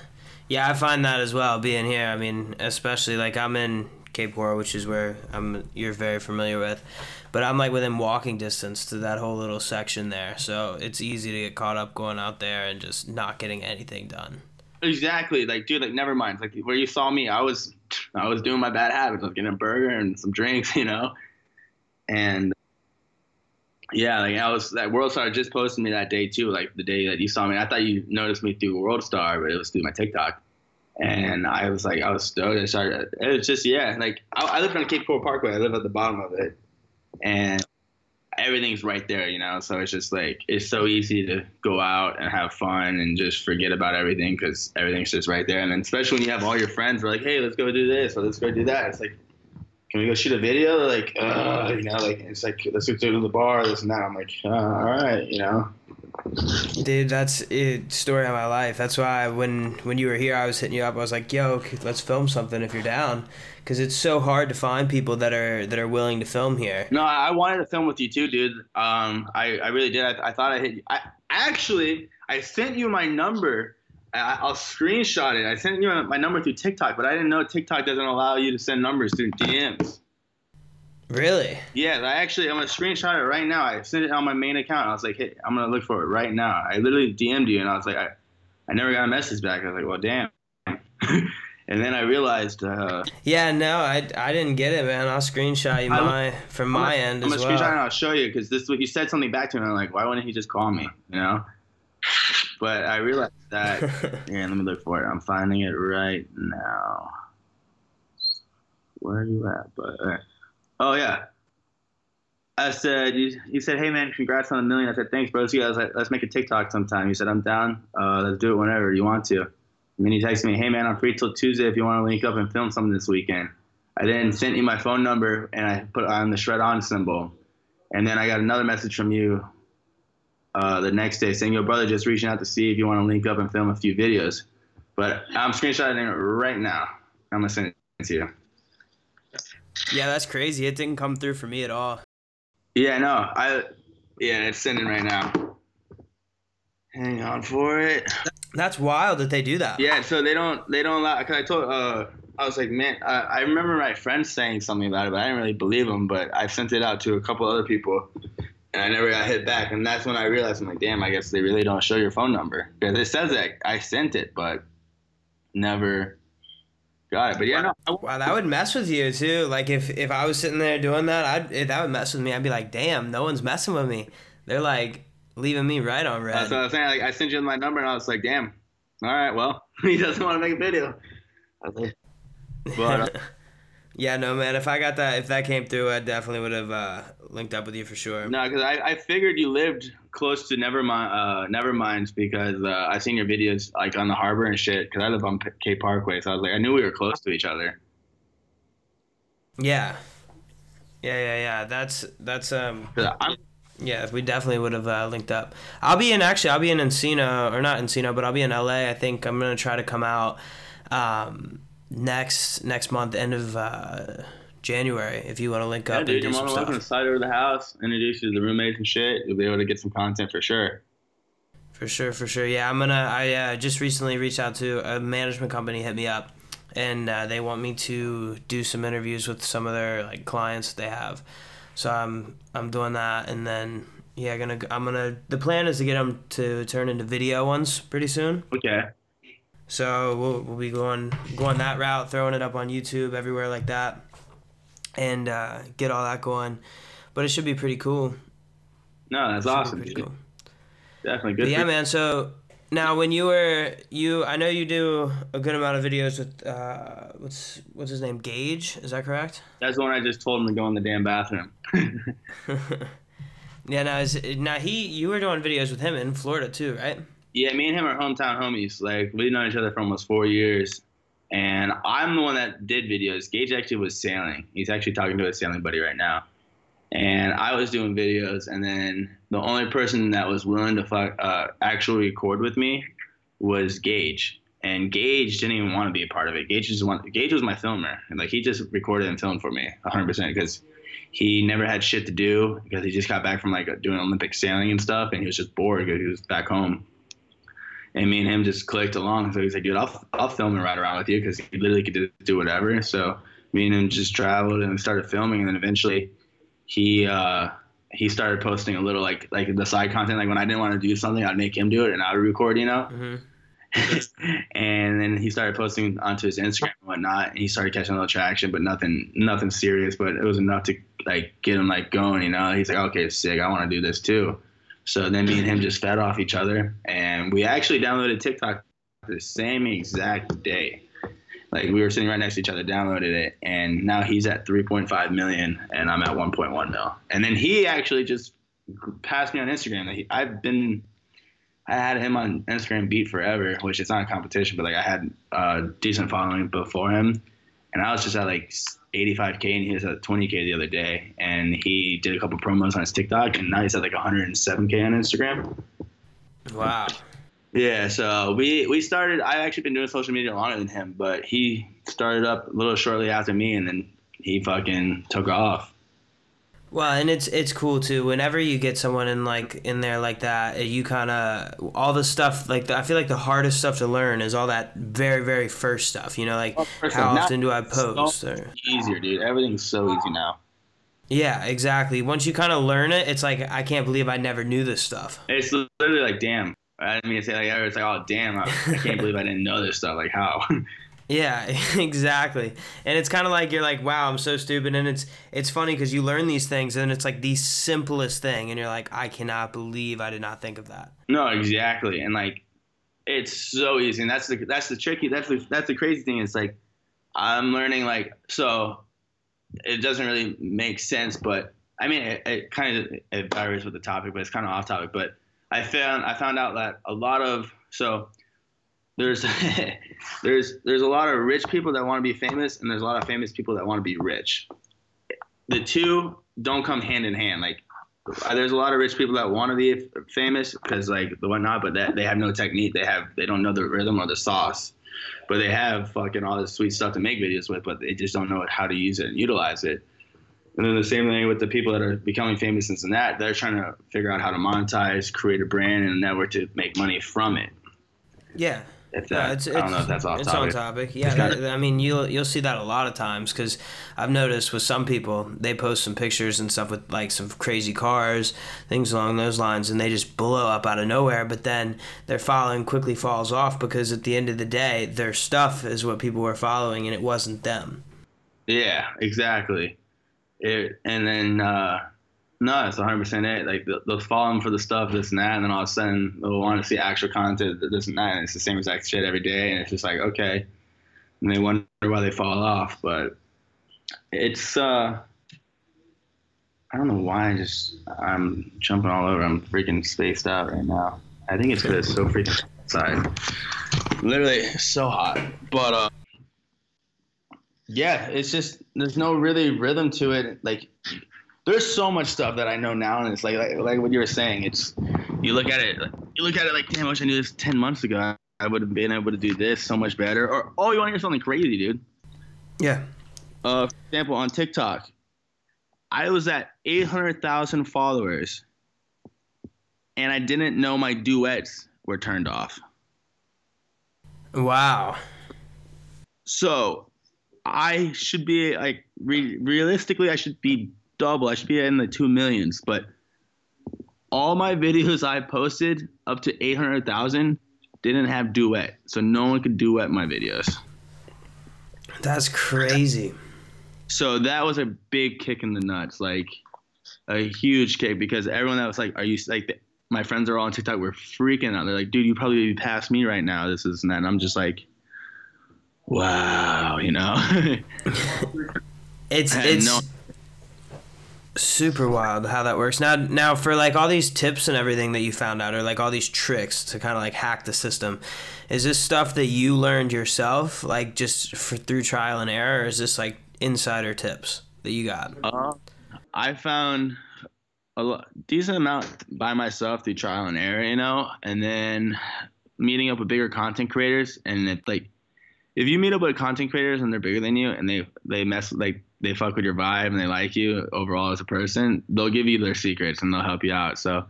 yeah, I find that as well being here. I mean, especially like I'm in Cape Coral, which is where I'm you're very familiar with, but I'm like within walking distance to that whole little section there, so it's easy to get caught up going out there and just not getting anything done. Exactly, like dude, like never mind, like where you saw me, I was I was doing my bad habits, I was getting a burger and some drinks, you know, and yeah, like I was that WorldStar just posted me that day too, like the day that you saw me. I thought you noticed me through WorldStar, but it was through my TikTok. And I was like, I was stoked. I started, it was just, yeah, like, I, I live on Cape Coral Parkway. I live at the bottom of it. And everything's right there, you know? So it's just like, it's so easy to go out and have fun and just forget about everything because everything's just right there. And then especially when you have all your friends, they're like, hey, let's go do this or let's go do that. It's like, can we go shoot a video? They're like, uh, you know, like, it's like, let's go to the bar, this and that. I'm like, uh, all right, you know? Dude, that's a story of my life. That's why when when you were here, I was hitting you up. I was like, yo, let's film something if you're down, because it's so hard to find people that are that are willing to film here. No, I wanted to film with you too, dude. Um, I, I really did. I, I thought I hit you. I, actually, I sent you my number. I, I'll screenshot it. I sent you my number through TikTok, but I didn't know TikTok doesn't allow you to send numbers through D Ms. Really? Yeah, I actually, I'm going to screenshot it right now. I sent it on my main account. I was like, hey, I'm going to look for it right now. I literally D M'd you, and I was like, I, I never got a message back. I was like, well, damn. And then I realized. Uh, yeah, no, I, I didn't get it, man. I'll screenshot you my, from my I'm end gonna, as I'm well. I'm going to screenshot and I'll show you, because this week you said something back to me, and I'm like, why wouldn't he just call me, you know? But I realized that. Yeah, let me look for it. I'm finding it right now. Where are you at, bud? All right. Oh, yeah. I said, you, you said, hey, man, congrats on a million. I said, thanks, bro. So, yeah, I was like, let's make a TikTok sometime. You said, I'm down. Uh, let's do it whenever you want to. And then he texted me, hey, man, I'm free till Tuesday if you want to link up and film something this weekend. I then sent you my phone number, and I put on the shred on symbol. And then I got another message from you uh, the next day saying, your brother just reaching out to see if you want to link up and film a few videos. But I'm screenshotting it right now. I'm going to send it to you. Yeah, that's crazy. It didn't come through for me at all. Yeah, no. I, yeah, it's sending right now. Hang on for it. That's wild that they do that. Yeah, so they don't they don't allow, because I told, uh, I was like, man, I, I remember my friend saying something about it, but I didn't really believe him. But I sent it out to a couple other people, and I never got hit back. And that's when I realized, I'm like, damn, I guess they really don't show your phone number. Because it says that I sent it, but never got it. But yeah, no. I- wow, that would mess with you, too. Like, if, if I was sitting there doing that, I'd if that would mess with me. I'd be like, damn, no one's messing with me. They're like... leaving me right on red. That's what I was saying. Like, I sent you my number, and I was like, "Damn, all right, well, he doesn't want to make a video." I was like, but, uh, yeah, no, man. If I got that, if that came through, I definitely would have uh, linked up with you for sure. No, because I, I figured you lived close to Nevermind, uh, Neverminds, because uh, I seen your videos like on the harbor and shit. Because I live on P- K Parkway, so I was like, I knew we were close to each other. Yeah, yeah, yeah, yeah. That's that's um. Yeah, we definitely would have uh, linked up. I'll be in, actually, I'll be in Encino, or not Encino, but I'll be in L A. I think I'm going to try to come out um, next next month, end of uh, January, if you want to link yeah, up dude, and do some stuff. Yeah, dude, you're welcome to slide over to the house, introduce you to the roommates and shit. You'll be able to get some content for sure. For sure, for sure. Yeah, I'm going to, I uh, just recently reached out to a management company, hit me up, and uh, they want me to do some interviews with some of their like clients that they have. So I'm I'm doing that, and then yeah, gonna I'm gonna. The plan is to get them to turn into video ones pretty soon. Okay. So we'll we'll be going going that route, throwing it up on YouTube, everywhere like that, and uh, get all that going. But it should be pretty cool. No, that's awesome. Pretty cool. Definitely good. But yeah, man. So now, when you were you, I know you do a good amount of videos with uh, what's what's his name, Gage? Is that correct? That's the one I just told him to go in the damn bathroom. Yeah, now, is, now he, you were doing videos with him in Florida too, right? Yeah, me and him are hometown homies. Like, we've known each other for almost four years, and I'm the one that did videos. Gage actually was sailing. He's actually talking to his sailing buddy right now, and I was doing videos. And then the only person that was willing to fuck, uh, actually record with me was Gage, and Gage didn't even want to be a part of it. Gage just wanted, Gage was my filmer, and like he just recorded and filmed for me one hundred percent because. He never had shit to do because he just got back from like doing Olympic sailing and stuff, and he was just bored because he was back home. And me and him just clicked along, so he's like, "Dude, I'll I'll film and ride around with you," because he literally could do whatever. So me and him just traveled and started filming, and then eventually he uh, he started posting a little like like the side content. Like when I didn't want to do something, I'd make him do it and I would record, you know. Mm-hmm. And then he started posting onto his Instagram and whatnot, and he started catching a little traction, but nothing nothing serious, but it was enough to like get him like going, you know. He's like, okay, sick, I want to do this too. So then me and him just fed off each other, and we actually downloaded TikTok the same exact day. Like, we were sitting right next to each other, downloaded it, and now he's at three point five million and I'm at one point one mil. And then he actually just passed me on Instagram. Like, I've been I had him on Instagram beat forever, which is not a competition, but like I had a decent following before him, and I was just at like eighty-five K, and he was at twenty K the other day, and he did a couple promos on his TikTok, and now he's at like one hundred seven K on Instagram. Wow. Yeah, so we we started. I've actually been doing social media longer than him, but he started up a little shortly after me, and then he fucking took off. Well, and it's it's cool too. Whenever you get someone in like in there like that, you kind of all the stuff like the, I feel like the hardest stuff to learn is all that very very first stuff. You know, like oh, how often do I post? So or, easier, dude. Everything's so easy now. Yeah, exactly. Once you kind of learn it, it's like I can't believe I never knew this stuff. It's literally like damn. I didn't mean to say like it's like oh damn, I, I can't believe I didn't know this stuff. Like how. Yeah, exactly. And it's kind of like you're like, wow, I'm so stupid. And it's it's funny because you learn these things, and it's like the simplest thing, and you're like, I cannot believe I did not think of that. No, exactly. And like, it's so easy. And that's the that's the tricky. That's the that's the crazy thing. It's like I'm learning like so. It doesn't really make sense, but I mean, it, it kind of it varies with the topic, but it's kind of off topic. But I found I found out that a lot of so. there's there's there's a lot of rich people that want to be famous, and there's a lot of famous people that want to be rich. The two don't come hand in hand. Like, there's a lot of rich people that want to be famous because like the whatnot, but that they have no technique. They have they don't know the rhythm or the sauce, but they have fucking all this sweet stuff to make videos with, but they just don't know how to use it and utilize it. And then the same thing with the people that are becoming famous and that, they're trying to figure out how to monetize, create a brand, and a network to make money from it. Yeah. If that, uh, it's, I don't it's, know if that's off it's topic. It's on topic. Yeah, kinda, I mean, you'll you'll see that a lot of times because I've noticed with some people, they post some pictures and stuff with like some crazy cars, things along those lines, and they just blow up out of nowhere. But then their following quickly falls off because at the end of the day, their stuff is what people were following, and it wasn't them. Yeah, exactly. It, and then uh, no, it's one hundred percent it. Like they'll, they'll follow them for the stuff, this and that, and then all of a sudden they'll want to see actual content, this and that, and it's the same exact shit every day, and it's just like, okay, and they wonder why they fall off. But it's uh, I don't know why I just I'm jumping all over. I'm freaking spaced out right now. I think it's because it's so freaking outside, literally so hot. But uh, yeah, it's just there's no really rhythm to it. Like there's so much stuff that I know now, and it's like like, like what you were saying. It's you look at it, you look at it like, damn, I wish I knew this ten months ago. I would have been able to do this so much better. Or oh, you want to hear something crazy, dude? Yeah. Uh, for example, on TikTok, I was at eight hundred thousand followers, and I didn't know my duets were turned off. Wow. So. I should be like re- realistically, I should be double. I should be in the two millions. But all my videos I posted up to eight hundred thousand didn't have duet, so no one could duet my videos. That's crazy. So that was a big kick in the nuts, like a huge kick, because everyone that was like, "Are you like?" The, my friends are all on TikTok. We're freaking out. They're like, "Dude, you probably be past me right now." This is and that. And I'm just like. Wow, you know, it's it's no- super wild how that works. Now, now for like all these tips and everything that you found out, or like all these tricks to kind of like hack the system, is this stuff that you learned yourself, like just for, through trial and error, or is this like insider tips that you got? Uh, I found a lo- decent amount by myself through trial and error, you know, and then meeting up with bigger content creators, and it, like. If you meet up with content creators and they're bigger than you and they they mess like they fuck with your vibe and they like you overall as a person, they'll give you their secrets and they'll help you out. So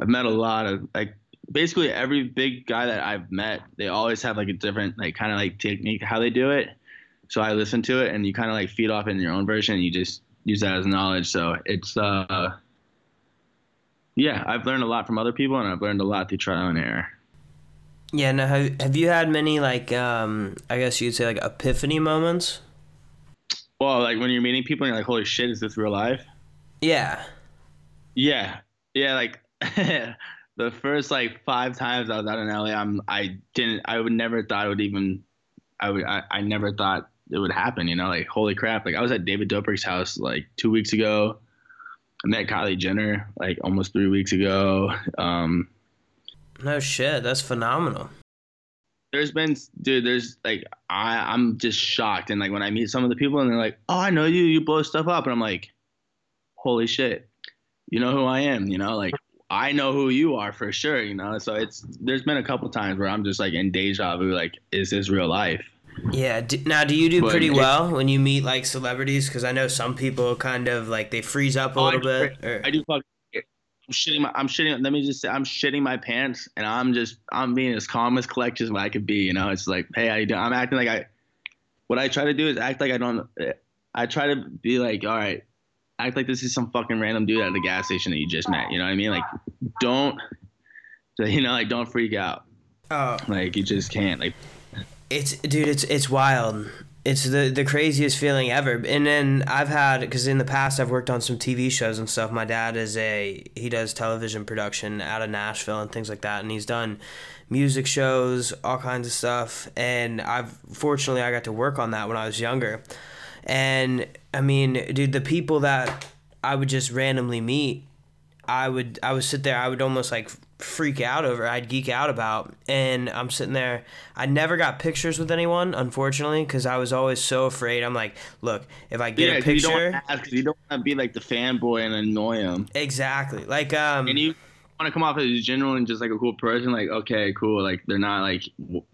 I've met a lot of like basically every big guy that I've met, they always have like a different like kind of like technique how they do it. So I listen to it and you kind of like feed off in your own version and you just use that as knowledge. So it's uh yeah, I've learned a lot from other people and I've learned a lot through trial and error. Yeah, now have, have you had many, like, um, I guess you'd say, like, epiphany moments? Well, like, when you're meeting people and you're like, holy shit, is this real life? Yeah. Yeah. Yeah, like, the first, like, five times I was out in L A, I'm, I didn't, I would never thought it would even, I would, I, I never thought it would happen, you know? Like, holy crap. Like, I was at David Dobrik's house, like, two weeks ago. I met Kylie Jenner, like, almost three weeks ago. Um... No shit, that's phenomenal. There's been, dude, there's, like, I, I'm just shocked. And, like, when I meet some of the people and they're like, oh, I know you, you blow stuff up. And I'm like, holy shit, you know who I am, you know? Like, I know who you are for sure, you know? So it's, there's been a couple times where I'm just, like, in deja vu, like, is this real life? Yeah. D- now, do you do but, pretty well when you meet, like, celebrities? Because I know some people kind of, like, they freeze up a oh, little I do, bit. Or... I do fuck. I'm shitting my, I'm shitting, let me just say, I'm shitting my pants and I'm just, I'm being as calm as collected as I could be, you know, it's like, hey, how you doing? I'm acting like I, what I try to do is act like I don't, I try to be like, all right, act like this is some fucking random dude at the gas station that you just met, you know what I mean? Like, don't, you know, like, don't freak out. Oh. Like, you just can't, like. It's, dude, it's, it's wild. It's the, the craziest feeling ever. And then I've had, because in the past I've worked on some T V shows and stuff. My dad is a, he does television production out of Nashville and things like that. And he's done music shows, all kinds of stuff. And I've, fortunately I got to work on that when I was younger. And I mean, dude, the people that I would just randomly meet, I would I would sit there, I would almost like freak out over, I'd geek out about, and I'm sitting there, I never got pictures with anyone, unfortunately, because I was always so afraid. I'm like, look, if I get yeah, a picture, you don't ask, you don't want to be like the fanboy and annoy him. Exactly, like um, and you want to come off as general and just like a cool person, like okay, cool, like they're not like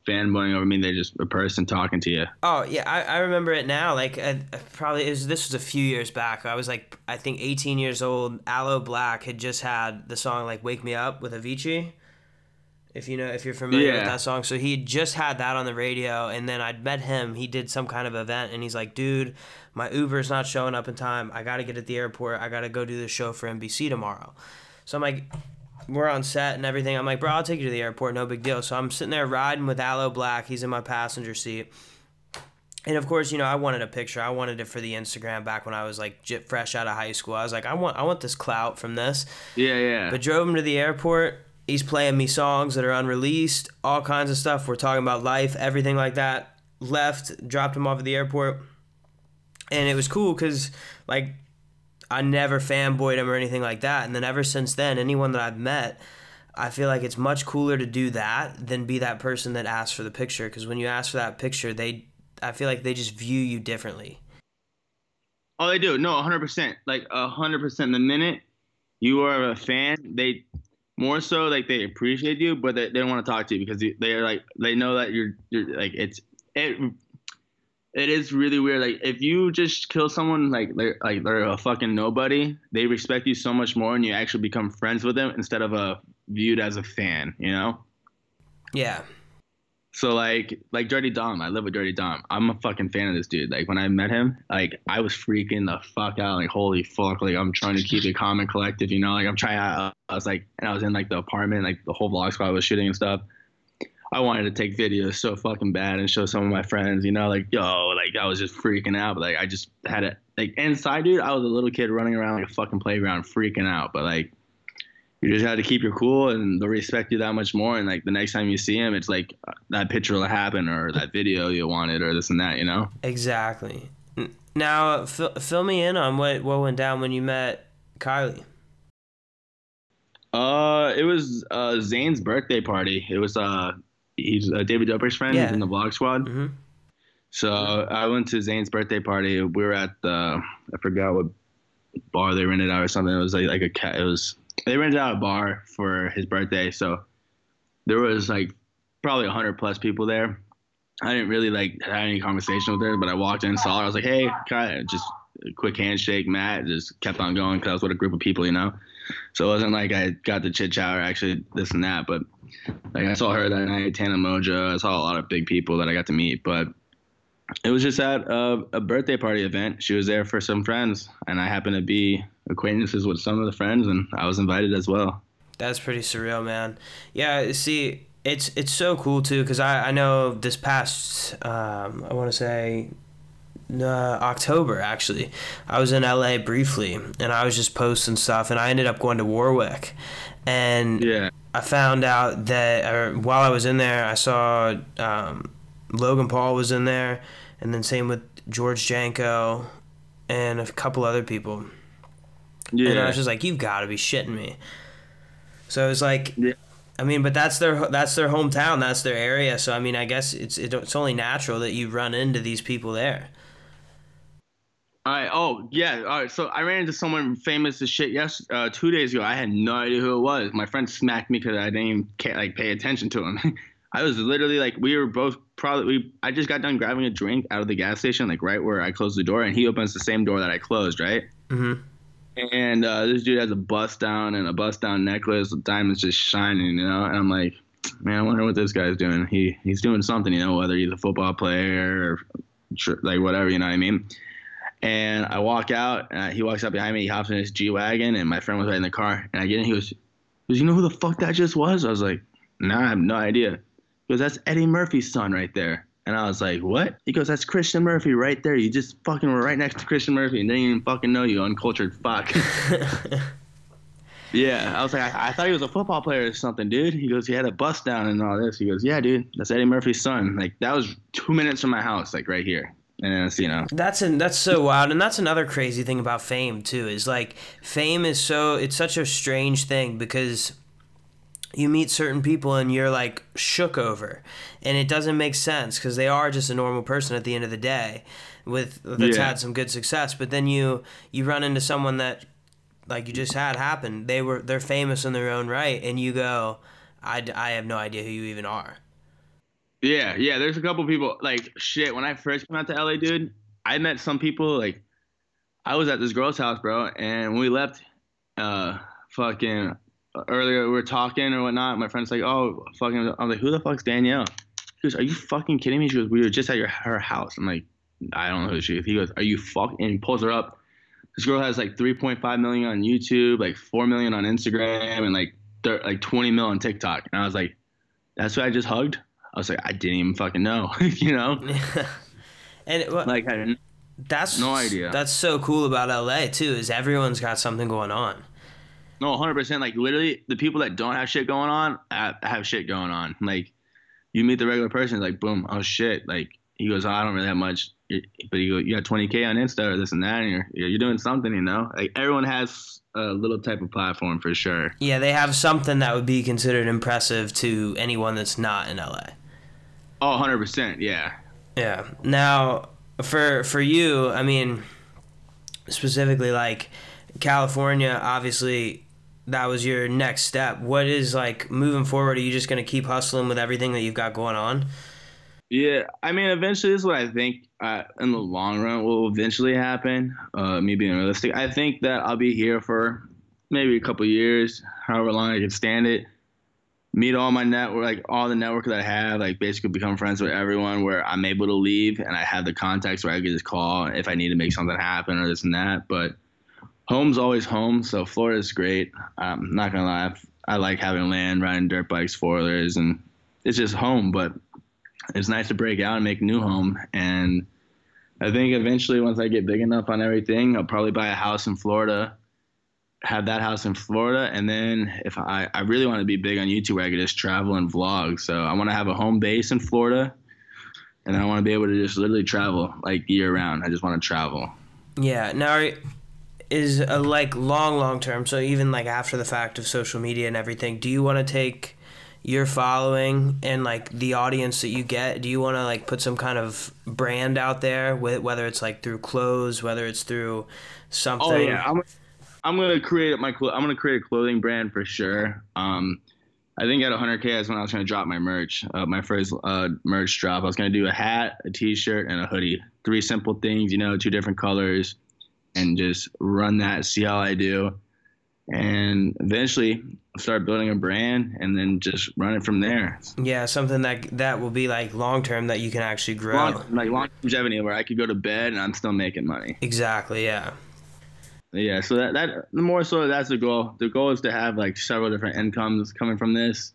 fanboying over me, they're just a person talking to you. Oh yeah, I, I remember it now. Like I, I probably it was, this was a few years back. I was like, I think eighteen years old. Aloe Black had just had the song like "Wake Me Up" with Avicii. If you know, if you're familiar yeah. with that song, so he had just had that on the radio, and then I'd met him. He did some kind of event, and he's like, "Dude, my Uber's not showing up in time. I got to get at the airport. I got to go do this show for N B C tomorrow." So I'm like, we're on set and everything. I'm like, "Bro, I'll take you to the airport. No big deal." So I'm sitting there riding with Aloe Black. He's in my passenger seat, and of course, you know, I wanted a picture. I wanted it for the Instagram back when I was like fresh out of high school. I was like, I want, I want this clout from this. Yeah, yeah. But drove him to the airport. He's playing me songs that are unreleased, all kinds of stuff. We're talking about life, everything like that. Left, dropped him off at the airport. And it was cool because, like, I never fanboyed him or anything like that. And then ever since then, anyone that I've met, I feel like it's much cooler to do that than be that person that asks for the picture. Because when you ask for that picture, they, I feel like they just view you differently. Oh, they do. No, one hundred percent. Like, one hundred percent. The minute you are a fan, they... more so, like, they appreciate you, but they, they don't want to talk to you because they're, like, they know that you're, you're like, it's, it, it is really weird. Like, if you just kill someone, like, they're, like, they're a fucking nobody, they respect you so much more, and you actually become friends with them instead of a, viewed as a fan, you know? Yeah. So, like, like, Dirty Dom, I live with Dirty Dom. I'm a fucking fan of this dude. Like, when I met him, like, I was freaking the fuck out. Like, holy fuck. Like, I'm trying to keep it calm and collective, you know? Like, I'm trying to, I was, like, and I was in, like, the apartment. Like, the whole Vlog Squad was shooting and stuff. I wanted to take videos so fucking bad and show some of my friends, you know? Like, yo, like, I was just freaking out. But, like, I just had it. Like, inside, dude, I was a little kid running around like a fucking playground freaking out. But, like, you just have to keep your cool, and they'll respect you that much more. And, like, the next time you see him, it's like that picture will happen or that video you wanted or this and that, you know? Exactly. Now, fill, fill me in on what, what went down when you met Kylie. Uh, It was uh, Zane's birthday party. It was uh, he's uh, David Dobrik's friend. Yeah. He's in the Vlog Squad. Mm-hmm. So I went to Zane's birthday party. We were at the – I forgot what bar they rented out or something. It was like, like a cat. It was – they rented out a bar for his birthday, so there was like probably one hundred plus people there. I didn't really like have any conversation with her, but I walked in, saw her. I was like, "Hey," kind of just a quick handshake, Matt. Just kept on going because I was with a group of people, you know. So it wasn't like I got to chit chat or actually this and that, but like I saw her that night, Tana Mongeau. I saw a lot of big people that I got to meet, but it was just at a, a birthday party event. She was there for some friends, and I happened to be acquaintances with some of the friends, and I was invited as well. That's pretty surreal, man. Yeah, see, it's it's so cool too, because I, I know this past um, I want to say uh, October actually, I was in L A briefly, and I was just posting stuff, and I ended up going to Warwick, and yeah. I found out that or, while I was in there, I saw um, Logan Paul was in there, and then same with George Janko and a couple other people. Yeah. And I was just like, you've got to be shitting me. So it was like, yeah. I mean, but that's their that's their hometown, that's their area. So I mean, I guess it's it's only natural that you run into these people there. All right. Oh yeah. All right. So I ran into someone famous as shit. Yes, uh, two days ago. I had no idea who it was. My friend smacked me because I didn't even like pay attention to him. I was literally like, we were both probably. We, I just got done grabbing a drink out of the gas station, like right where I closed the door, and he opens the same door that I closed, right? Mm-hmm. And uh, this dude has a bust down and a bust down necklace with diamonds just shining, you know? And I'm like, man, I wonder what this guy's doing. He He's doing something, you know, whether he's a football player or, like, whatever, you know what I mean? And I walk out, and he walks up behind me, he hops in his G-Wagon, and my friend was right in the car. And I get in, he goes, you know who the fuck that just was? I was like, nah, I have no idea. He goes, that's Eddie Murphy's son right there. And I was like, what? He goes, that's Christian Murphy right there. You just fucking were right next to Christian Murphy and didn't even fucking know you, uncultured fuck. Yeah, I was like, I-, I thought he was a football player or something, dude. He goes, he had a bust down and all this. He goes, yeah, dude, that's Eddie Murphy's son. Like, that was two minutes from my house, like, right here. And it's, you know, that's an, that's so wild. And that's another crazy thing about fame too, is like fame is so, it's such a strange thing because you meet certain people and you're like shook over, and it doesn't make sense because they are just a normal person at the end of the day with that's yeah. had some good success. But then you you run into someone that, like you just had happen, they were they're famous in their own right, and you go, I, I have no idea who you even are. Yeah, yeah. There's a couple people like shit. When I first came out to L A, dude, I met some people like I was at this girl's house, bro, and when we left, uh, fucking earlier we were talking or whatnot. My friend's like, oh, fucking. I'm like, who the fuck's Danielle? She goes, are you fucking kidding me? She goes, we were just at your her house. I'm like, I don't know who she is. He goes, are you fucking? And he pulls her up. This girl has like three point five million on YouTube, like four million on Instagram, and like thir- like twenty mil on TikTok. And I was like, that's who I just hugged? I was like, I didn't even fucking know, you know? And it, well, like, I didn't, that's no idea. That's so cool about L A too, is everyone's got something going on. No, one hundred percent. Like literally the people that don't have shit going on have, have shit going on. Like you meet the regular person, like boom, oh shit. Like he goes, oh, I don't really have much. But you go, you got twenty K on Insta or this and that, and you're you're doing something, you know. Like everyone has a little type of platform for sure. Yeah, they have something that would be considered impressive to anyone that's not in L A. Oh, one hundred percent, yeah. Yeah. Now, for for you, I mean, specifically like California, obviously that was your next step. What is like moving forward? Are you just gonna keep hustling with everything that you've got going on? Yeah, I mean, eventually this is what I think uh, in the long run will eventually happen, uh, me being realistic. I think that I'll be here for maybe a couple years, however long I can stand it, meet all my network, like all the network that I have, like basically become friends with everyone where I'm able to leave and I have the contacts where I can just call if I need to make something happen or this and that. But home's always home, so Florida's great. I'm not going to lie, I like having land, riding dirt bikes, four-wheelers, and it's just home, but it's nice to break out and make a new home. And I think eventually once I get big enough on everything, I'll probably buy a house in Florida, have that house in Florida. And then if I, I really want to be big on YouTube where I could just travel and vlog. So I want to have a home base in Florida, and then I want to be able to just literally travel like year round. I just want to travel. Yeah. Now is a like long, long term. So even like after the fact of social media and everything, do you want to take your following and like the audience that you get, do you want to like put some kind of brand out there, with whether it's like through clothes, whether it's through something? Oh yeah, I'm, I'm gonna create my I'm gonna create a clothing brand for sure. Um, I think at one hundred K is when I was gonna drop my merch, uh, my first uh, merch drop. I was gonna do a hat, a T-shirt, and a hoodie. Three simple things, you know, two different colors, and just run that. See how I do. And eventually start building a brand and then just run it from there. Yeah, something that that will be like long term that you can actually grow. Long, like long longevity where I could go to bed and I'm still making money. Exactly, yeah. Yeah, so that, that more so that's the goal. The goal is to have like several different incomes coming from this,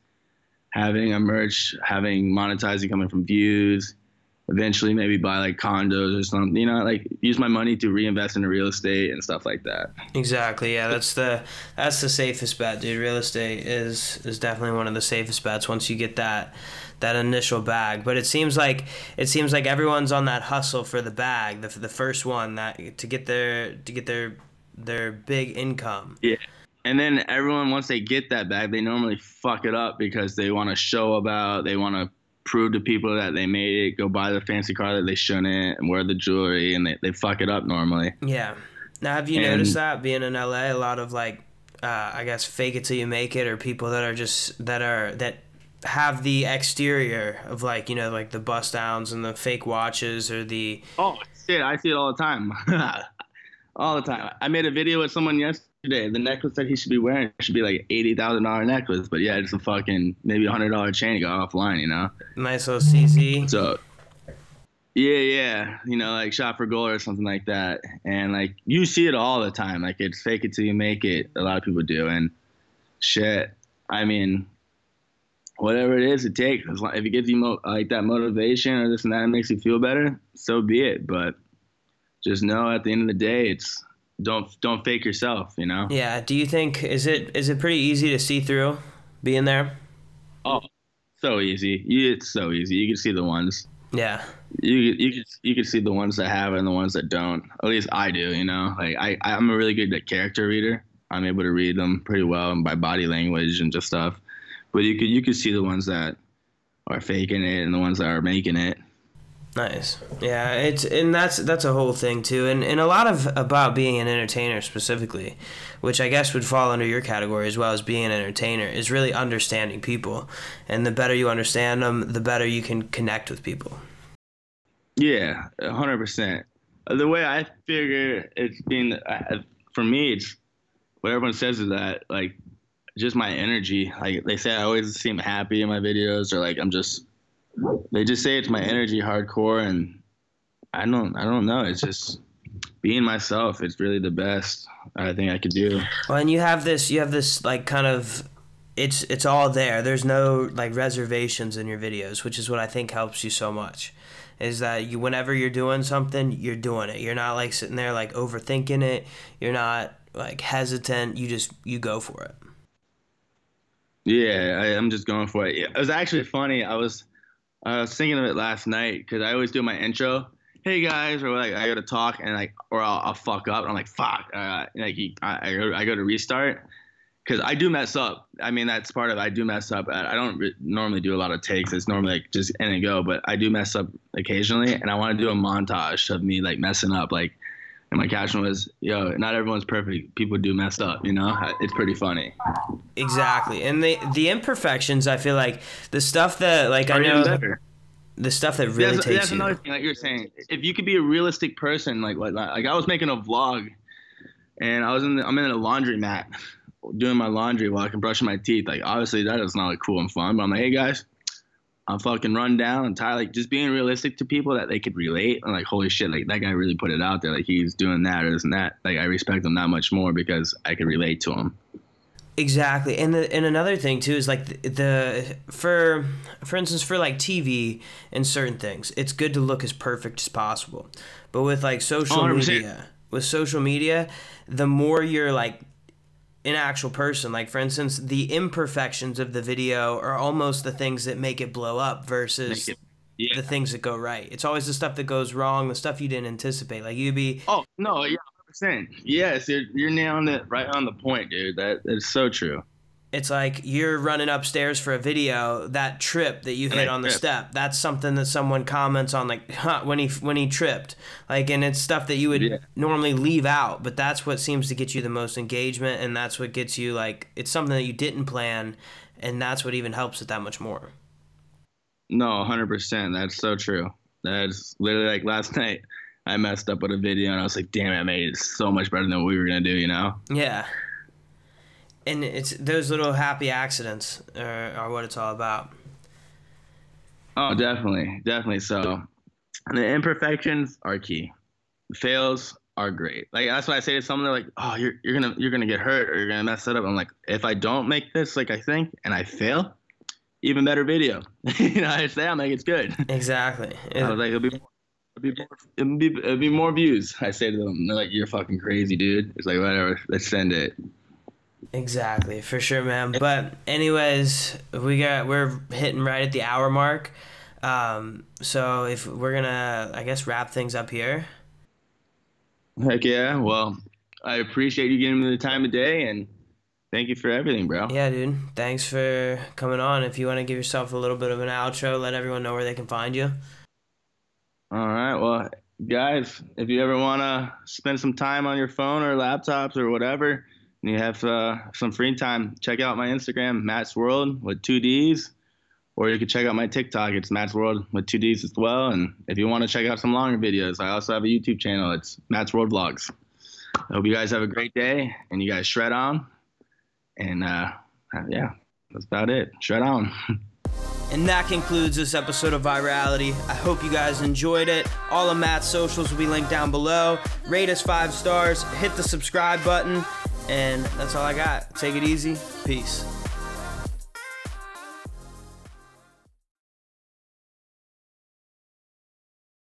having a merch, having monetizing coming from views, eventually maybe buy like condos or something, you know, like use my money to reinvest into real estate and stuff like that. Exactly. Yeah. That's the, that's the safest bet, dude. Real estate is, is definitely one of the safest bets once you get that, that initial bag. But it seems like, it seems like everyone's on that hustle for the bag, the, the first one that to get their, to get their, their big income. Yeah. And then everyone, once they get that bag, they normally fuck it up because they want to show about, they want to prove to people that they made it, go buy the fancy car that they shouldn't, and wear the jewelry, and they, they fuck it up normally. Yeah. Now, have you and, noticed that being in L A, a lot of like, uh, I guess, fake it till you make it, or people that are just, that are, that have the exterior of like, you know, like the bust downs and the fake watches or the. Oh, shit. I see it all the time. all the time. I made a video with someone yesterday. The necklace that he should be wearing should be like eighty thousand dollars necklace, but yeah, it's a fucking maybe one hundred dollars chain. He got offline, you know? Nice little C C. So, yeah, yeah. You know, like shot for gold or something like that. And like, you see it all the time. Like, it's fake it till you make it. A lot of people do. And shit, I mean, whatever it is, it takes. If it gives you mo- like that motivation or this and that, it makes you feel better, so be it. But just know at the end of the day, it's don't don't fake yourself, you know? Yeah. Do you think, is it is it pretty easy to see through being there? Oh, so easy. It's so easy. You can see the ones. Yeah. You you could you could see the ones that have it and the ones that don't. At least I do, you know. Like I I'm a really good character reader. I'm able to read them pretty well and by body language and just stuff. But you could you could see the ones that are faking it and the ones that are making it. Nice. Yeah, it's and that's that's a whole thing too, and and a lot of about being an entertainer specifically, which I guess would fall under your category as well as being an entertainer, is really understanding people, and the better you understand them, the better you can connect with people. Yeah, a hundred percent. The way I figure it's been for me, it's what everyone says is that like just my energy. Like they say, I always seem happy in my videos, or like I'm just. They just say it's my energy hardcore, and I don't I don't know. It's just being myself. It's really the best I think I could do. Well, and you have this you have this like kind of it's it's all there. There's no like reservations in your videos, which is what I think helps you so much. Is that you whenever you're doing something, you're doing it. You're not like sitting there like overthinking it. You're not like hesitant. You just you go for it. Yeah, I, I'm just going for it. It was actually funny. I was I was thinking of it last night because I always do my intro, hey guys, or like I go to talk and like, or I'll, I'll fuck up. And I'm like, fuck, uh, like I, I go, I go to restart because I do mess up. I mean, that's part of it. I do mess up. I don't re- normally do a lot of takes. It's normally like just in and go, but I do mess up occasionally. And I want to do a montage of me like messing up. Like, and my caption was, yo, not everyone's perfect. People do mess up, you know? It's pretty funny. Exactly. And the the imperfections, I feel like, the stuff that, like, Are I know, better. the stuff that really that's, takes that's you. That's another thing, like you're saying. If you could be a realistic person, like, like, like I was making a vlog, and I was in the, I'm in a laundromat doing my laundry while I can brush my teeth. Like, obviously, that is not, like, cool and fun, but I'm like, hey, guys, I'm fucking run down and tired. Like, just being realistic to people that they could relate. And like, holy shit, like, that guy really put it out there. Like, he's doing that or this and that. Like, I respect him that much more because I could relate to him. Exactly. And the, and another thing, too, is, like, the, the for for instance, for, like, T V and certain things, it's good to look as perfect as possible. But with, like, social one hundred percent media, with social media, the more you're, like, an actual person, like for instance, the imperfections of the video are almost the things that make it blow up versus it, yeah. the things that go right. It's always the stuff that goes wrong, the stuff you didn't anticipate. Like you'd be, oh no, yeah, one hundred percent. Yes, you're, you're nailing it right on the point, dude. That is so true. It's like you're running upstairs for a video. That trip that you hit on the step, that's something that someone comments on, like, huh, when he when he tripped, like, and it's stuff that you would yeah. normally leave out, but that's what seems to get you the most engagement, and that's what gets you, like, it's something that you didn't plan, and that's what even helps it that much more. No, one hundred percent. That's so true. That's literally like last night. I messed up with a video, and I was like, damn it, I made it so much better than what we were gonna do, you know? Yeah. And it's those little happy accidents are, are what it's all about. Oh, definitely. Definitely. So the imperfections are key. Fails are great. Like, that's why I say to someone, they're like, oh, you're, you're going to, you're going to get hurt or you're going to mess it up. I'm like, if I don't make this, like I think, and I fail, even better video. You know, I say, I'm like, it's good. Exactly. I was like, it'll be more, it'll be more, it'll be, it'll be more views. I say to them, they're like, you're fucking crazy, dude. It's like, whatever, let's send it. Exactly, for sure, man. But anyways, we got we're hitting right at the hour mark, um so if we're gonna I guess wrap things up here. Heck yeah. Well, I appreciate you giving me the time of day, and thank you for everything, bro. Yeah, dude, thanks for coming on. If you want to give yourself a little bit of an outro, let everyone know where they can find you. All right, well guys, if you ever want to spend some time on your phone or laptops or whatever, and you have uh, some free time, check out my Instagram, MattsWorld with two D's, or you can check out my TikTok. It's MattsWorld with two D's as well. And if you want to check out some longer videos, I also have a YouTube channel. It's MattsWorld Vlogs. I hope you guys have a great day, and you guys shred on. And uh, yeah, that's about it. Shred on. And that concludes this episode of Virality. I hope you guys enjoyed it. All of Matt's socials will be linked down below. Rate us five stars. Hit the subscribe button. And that's all I got. Take it easy. Peace.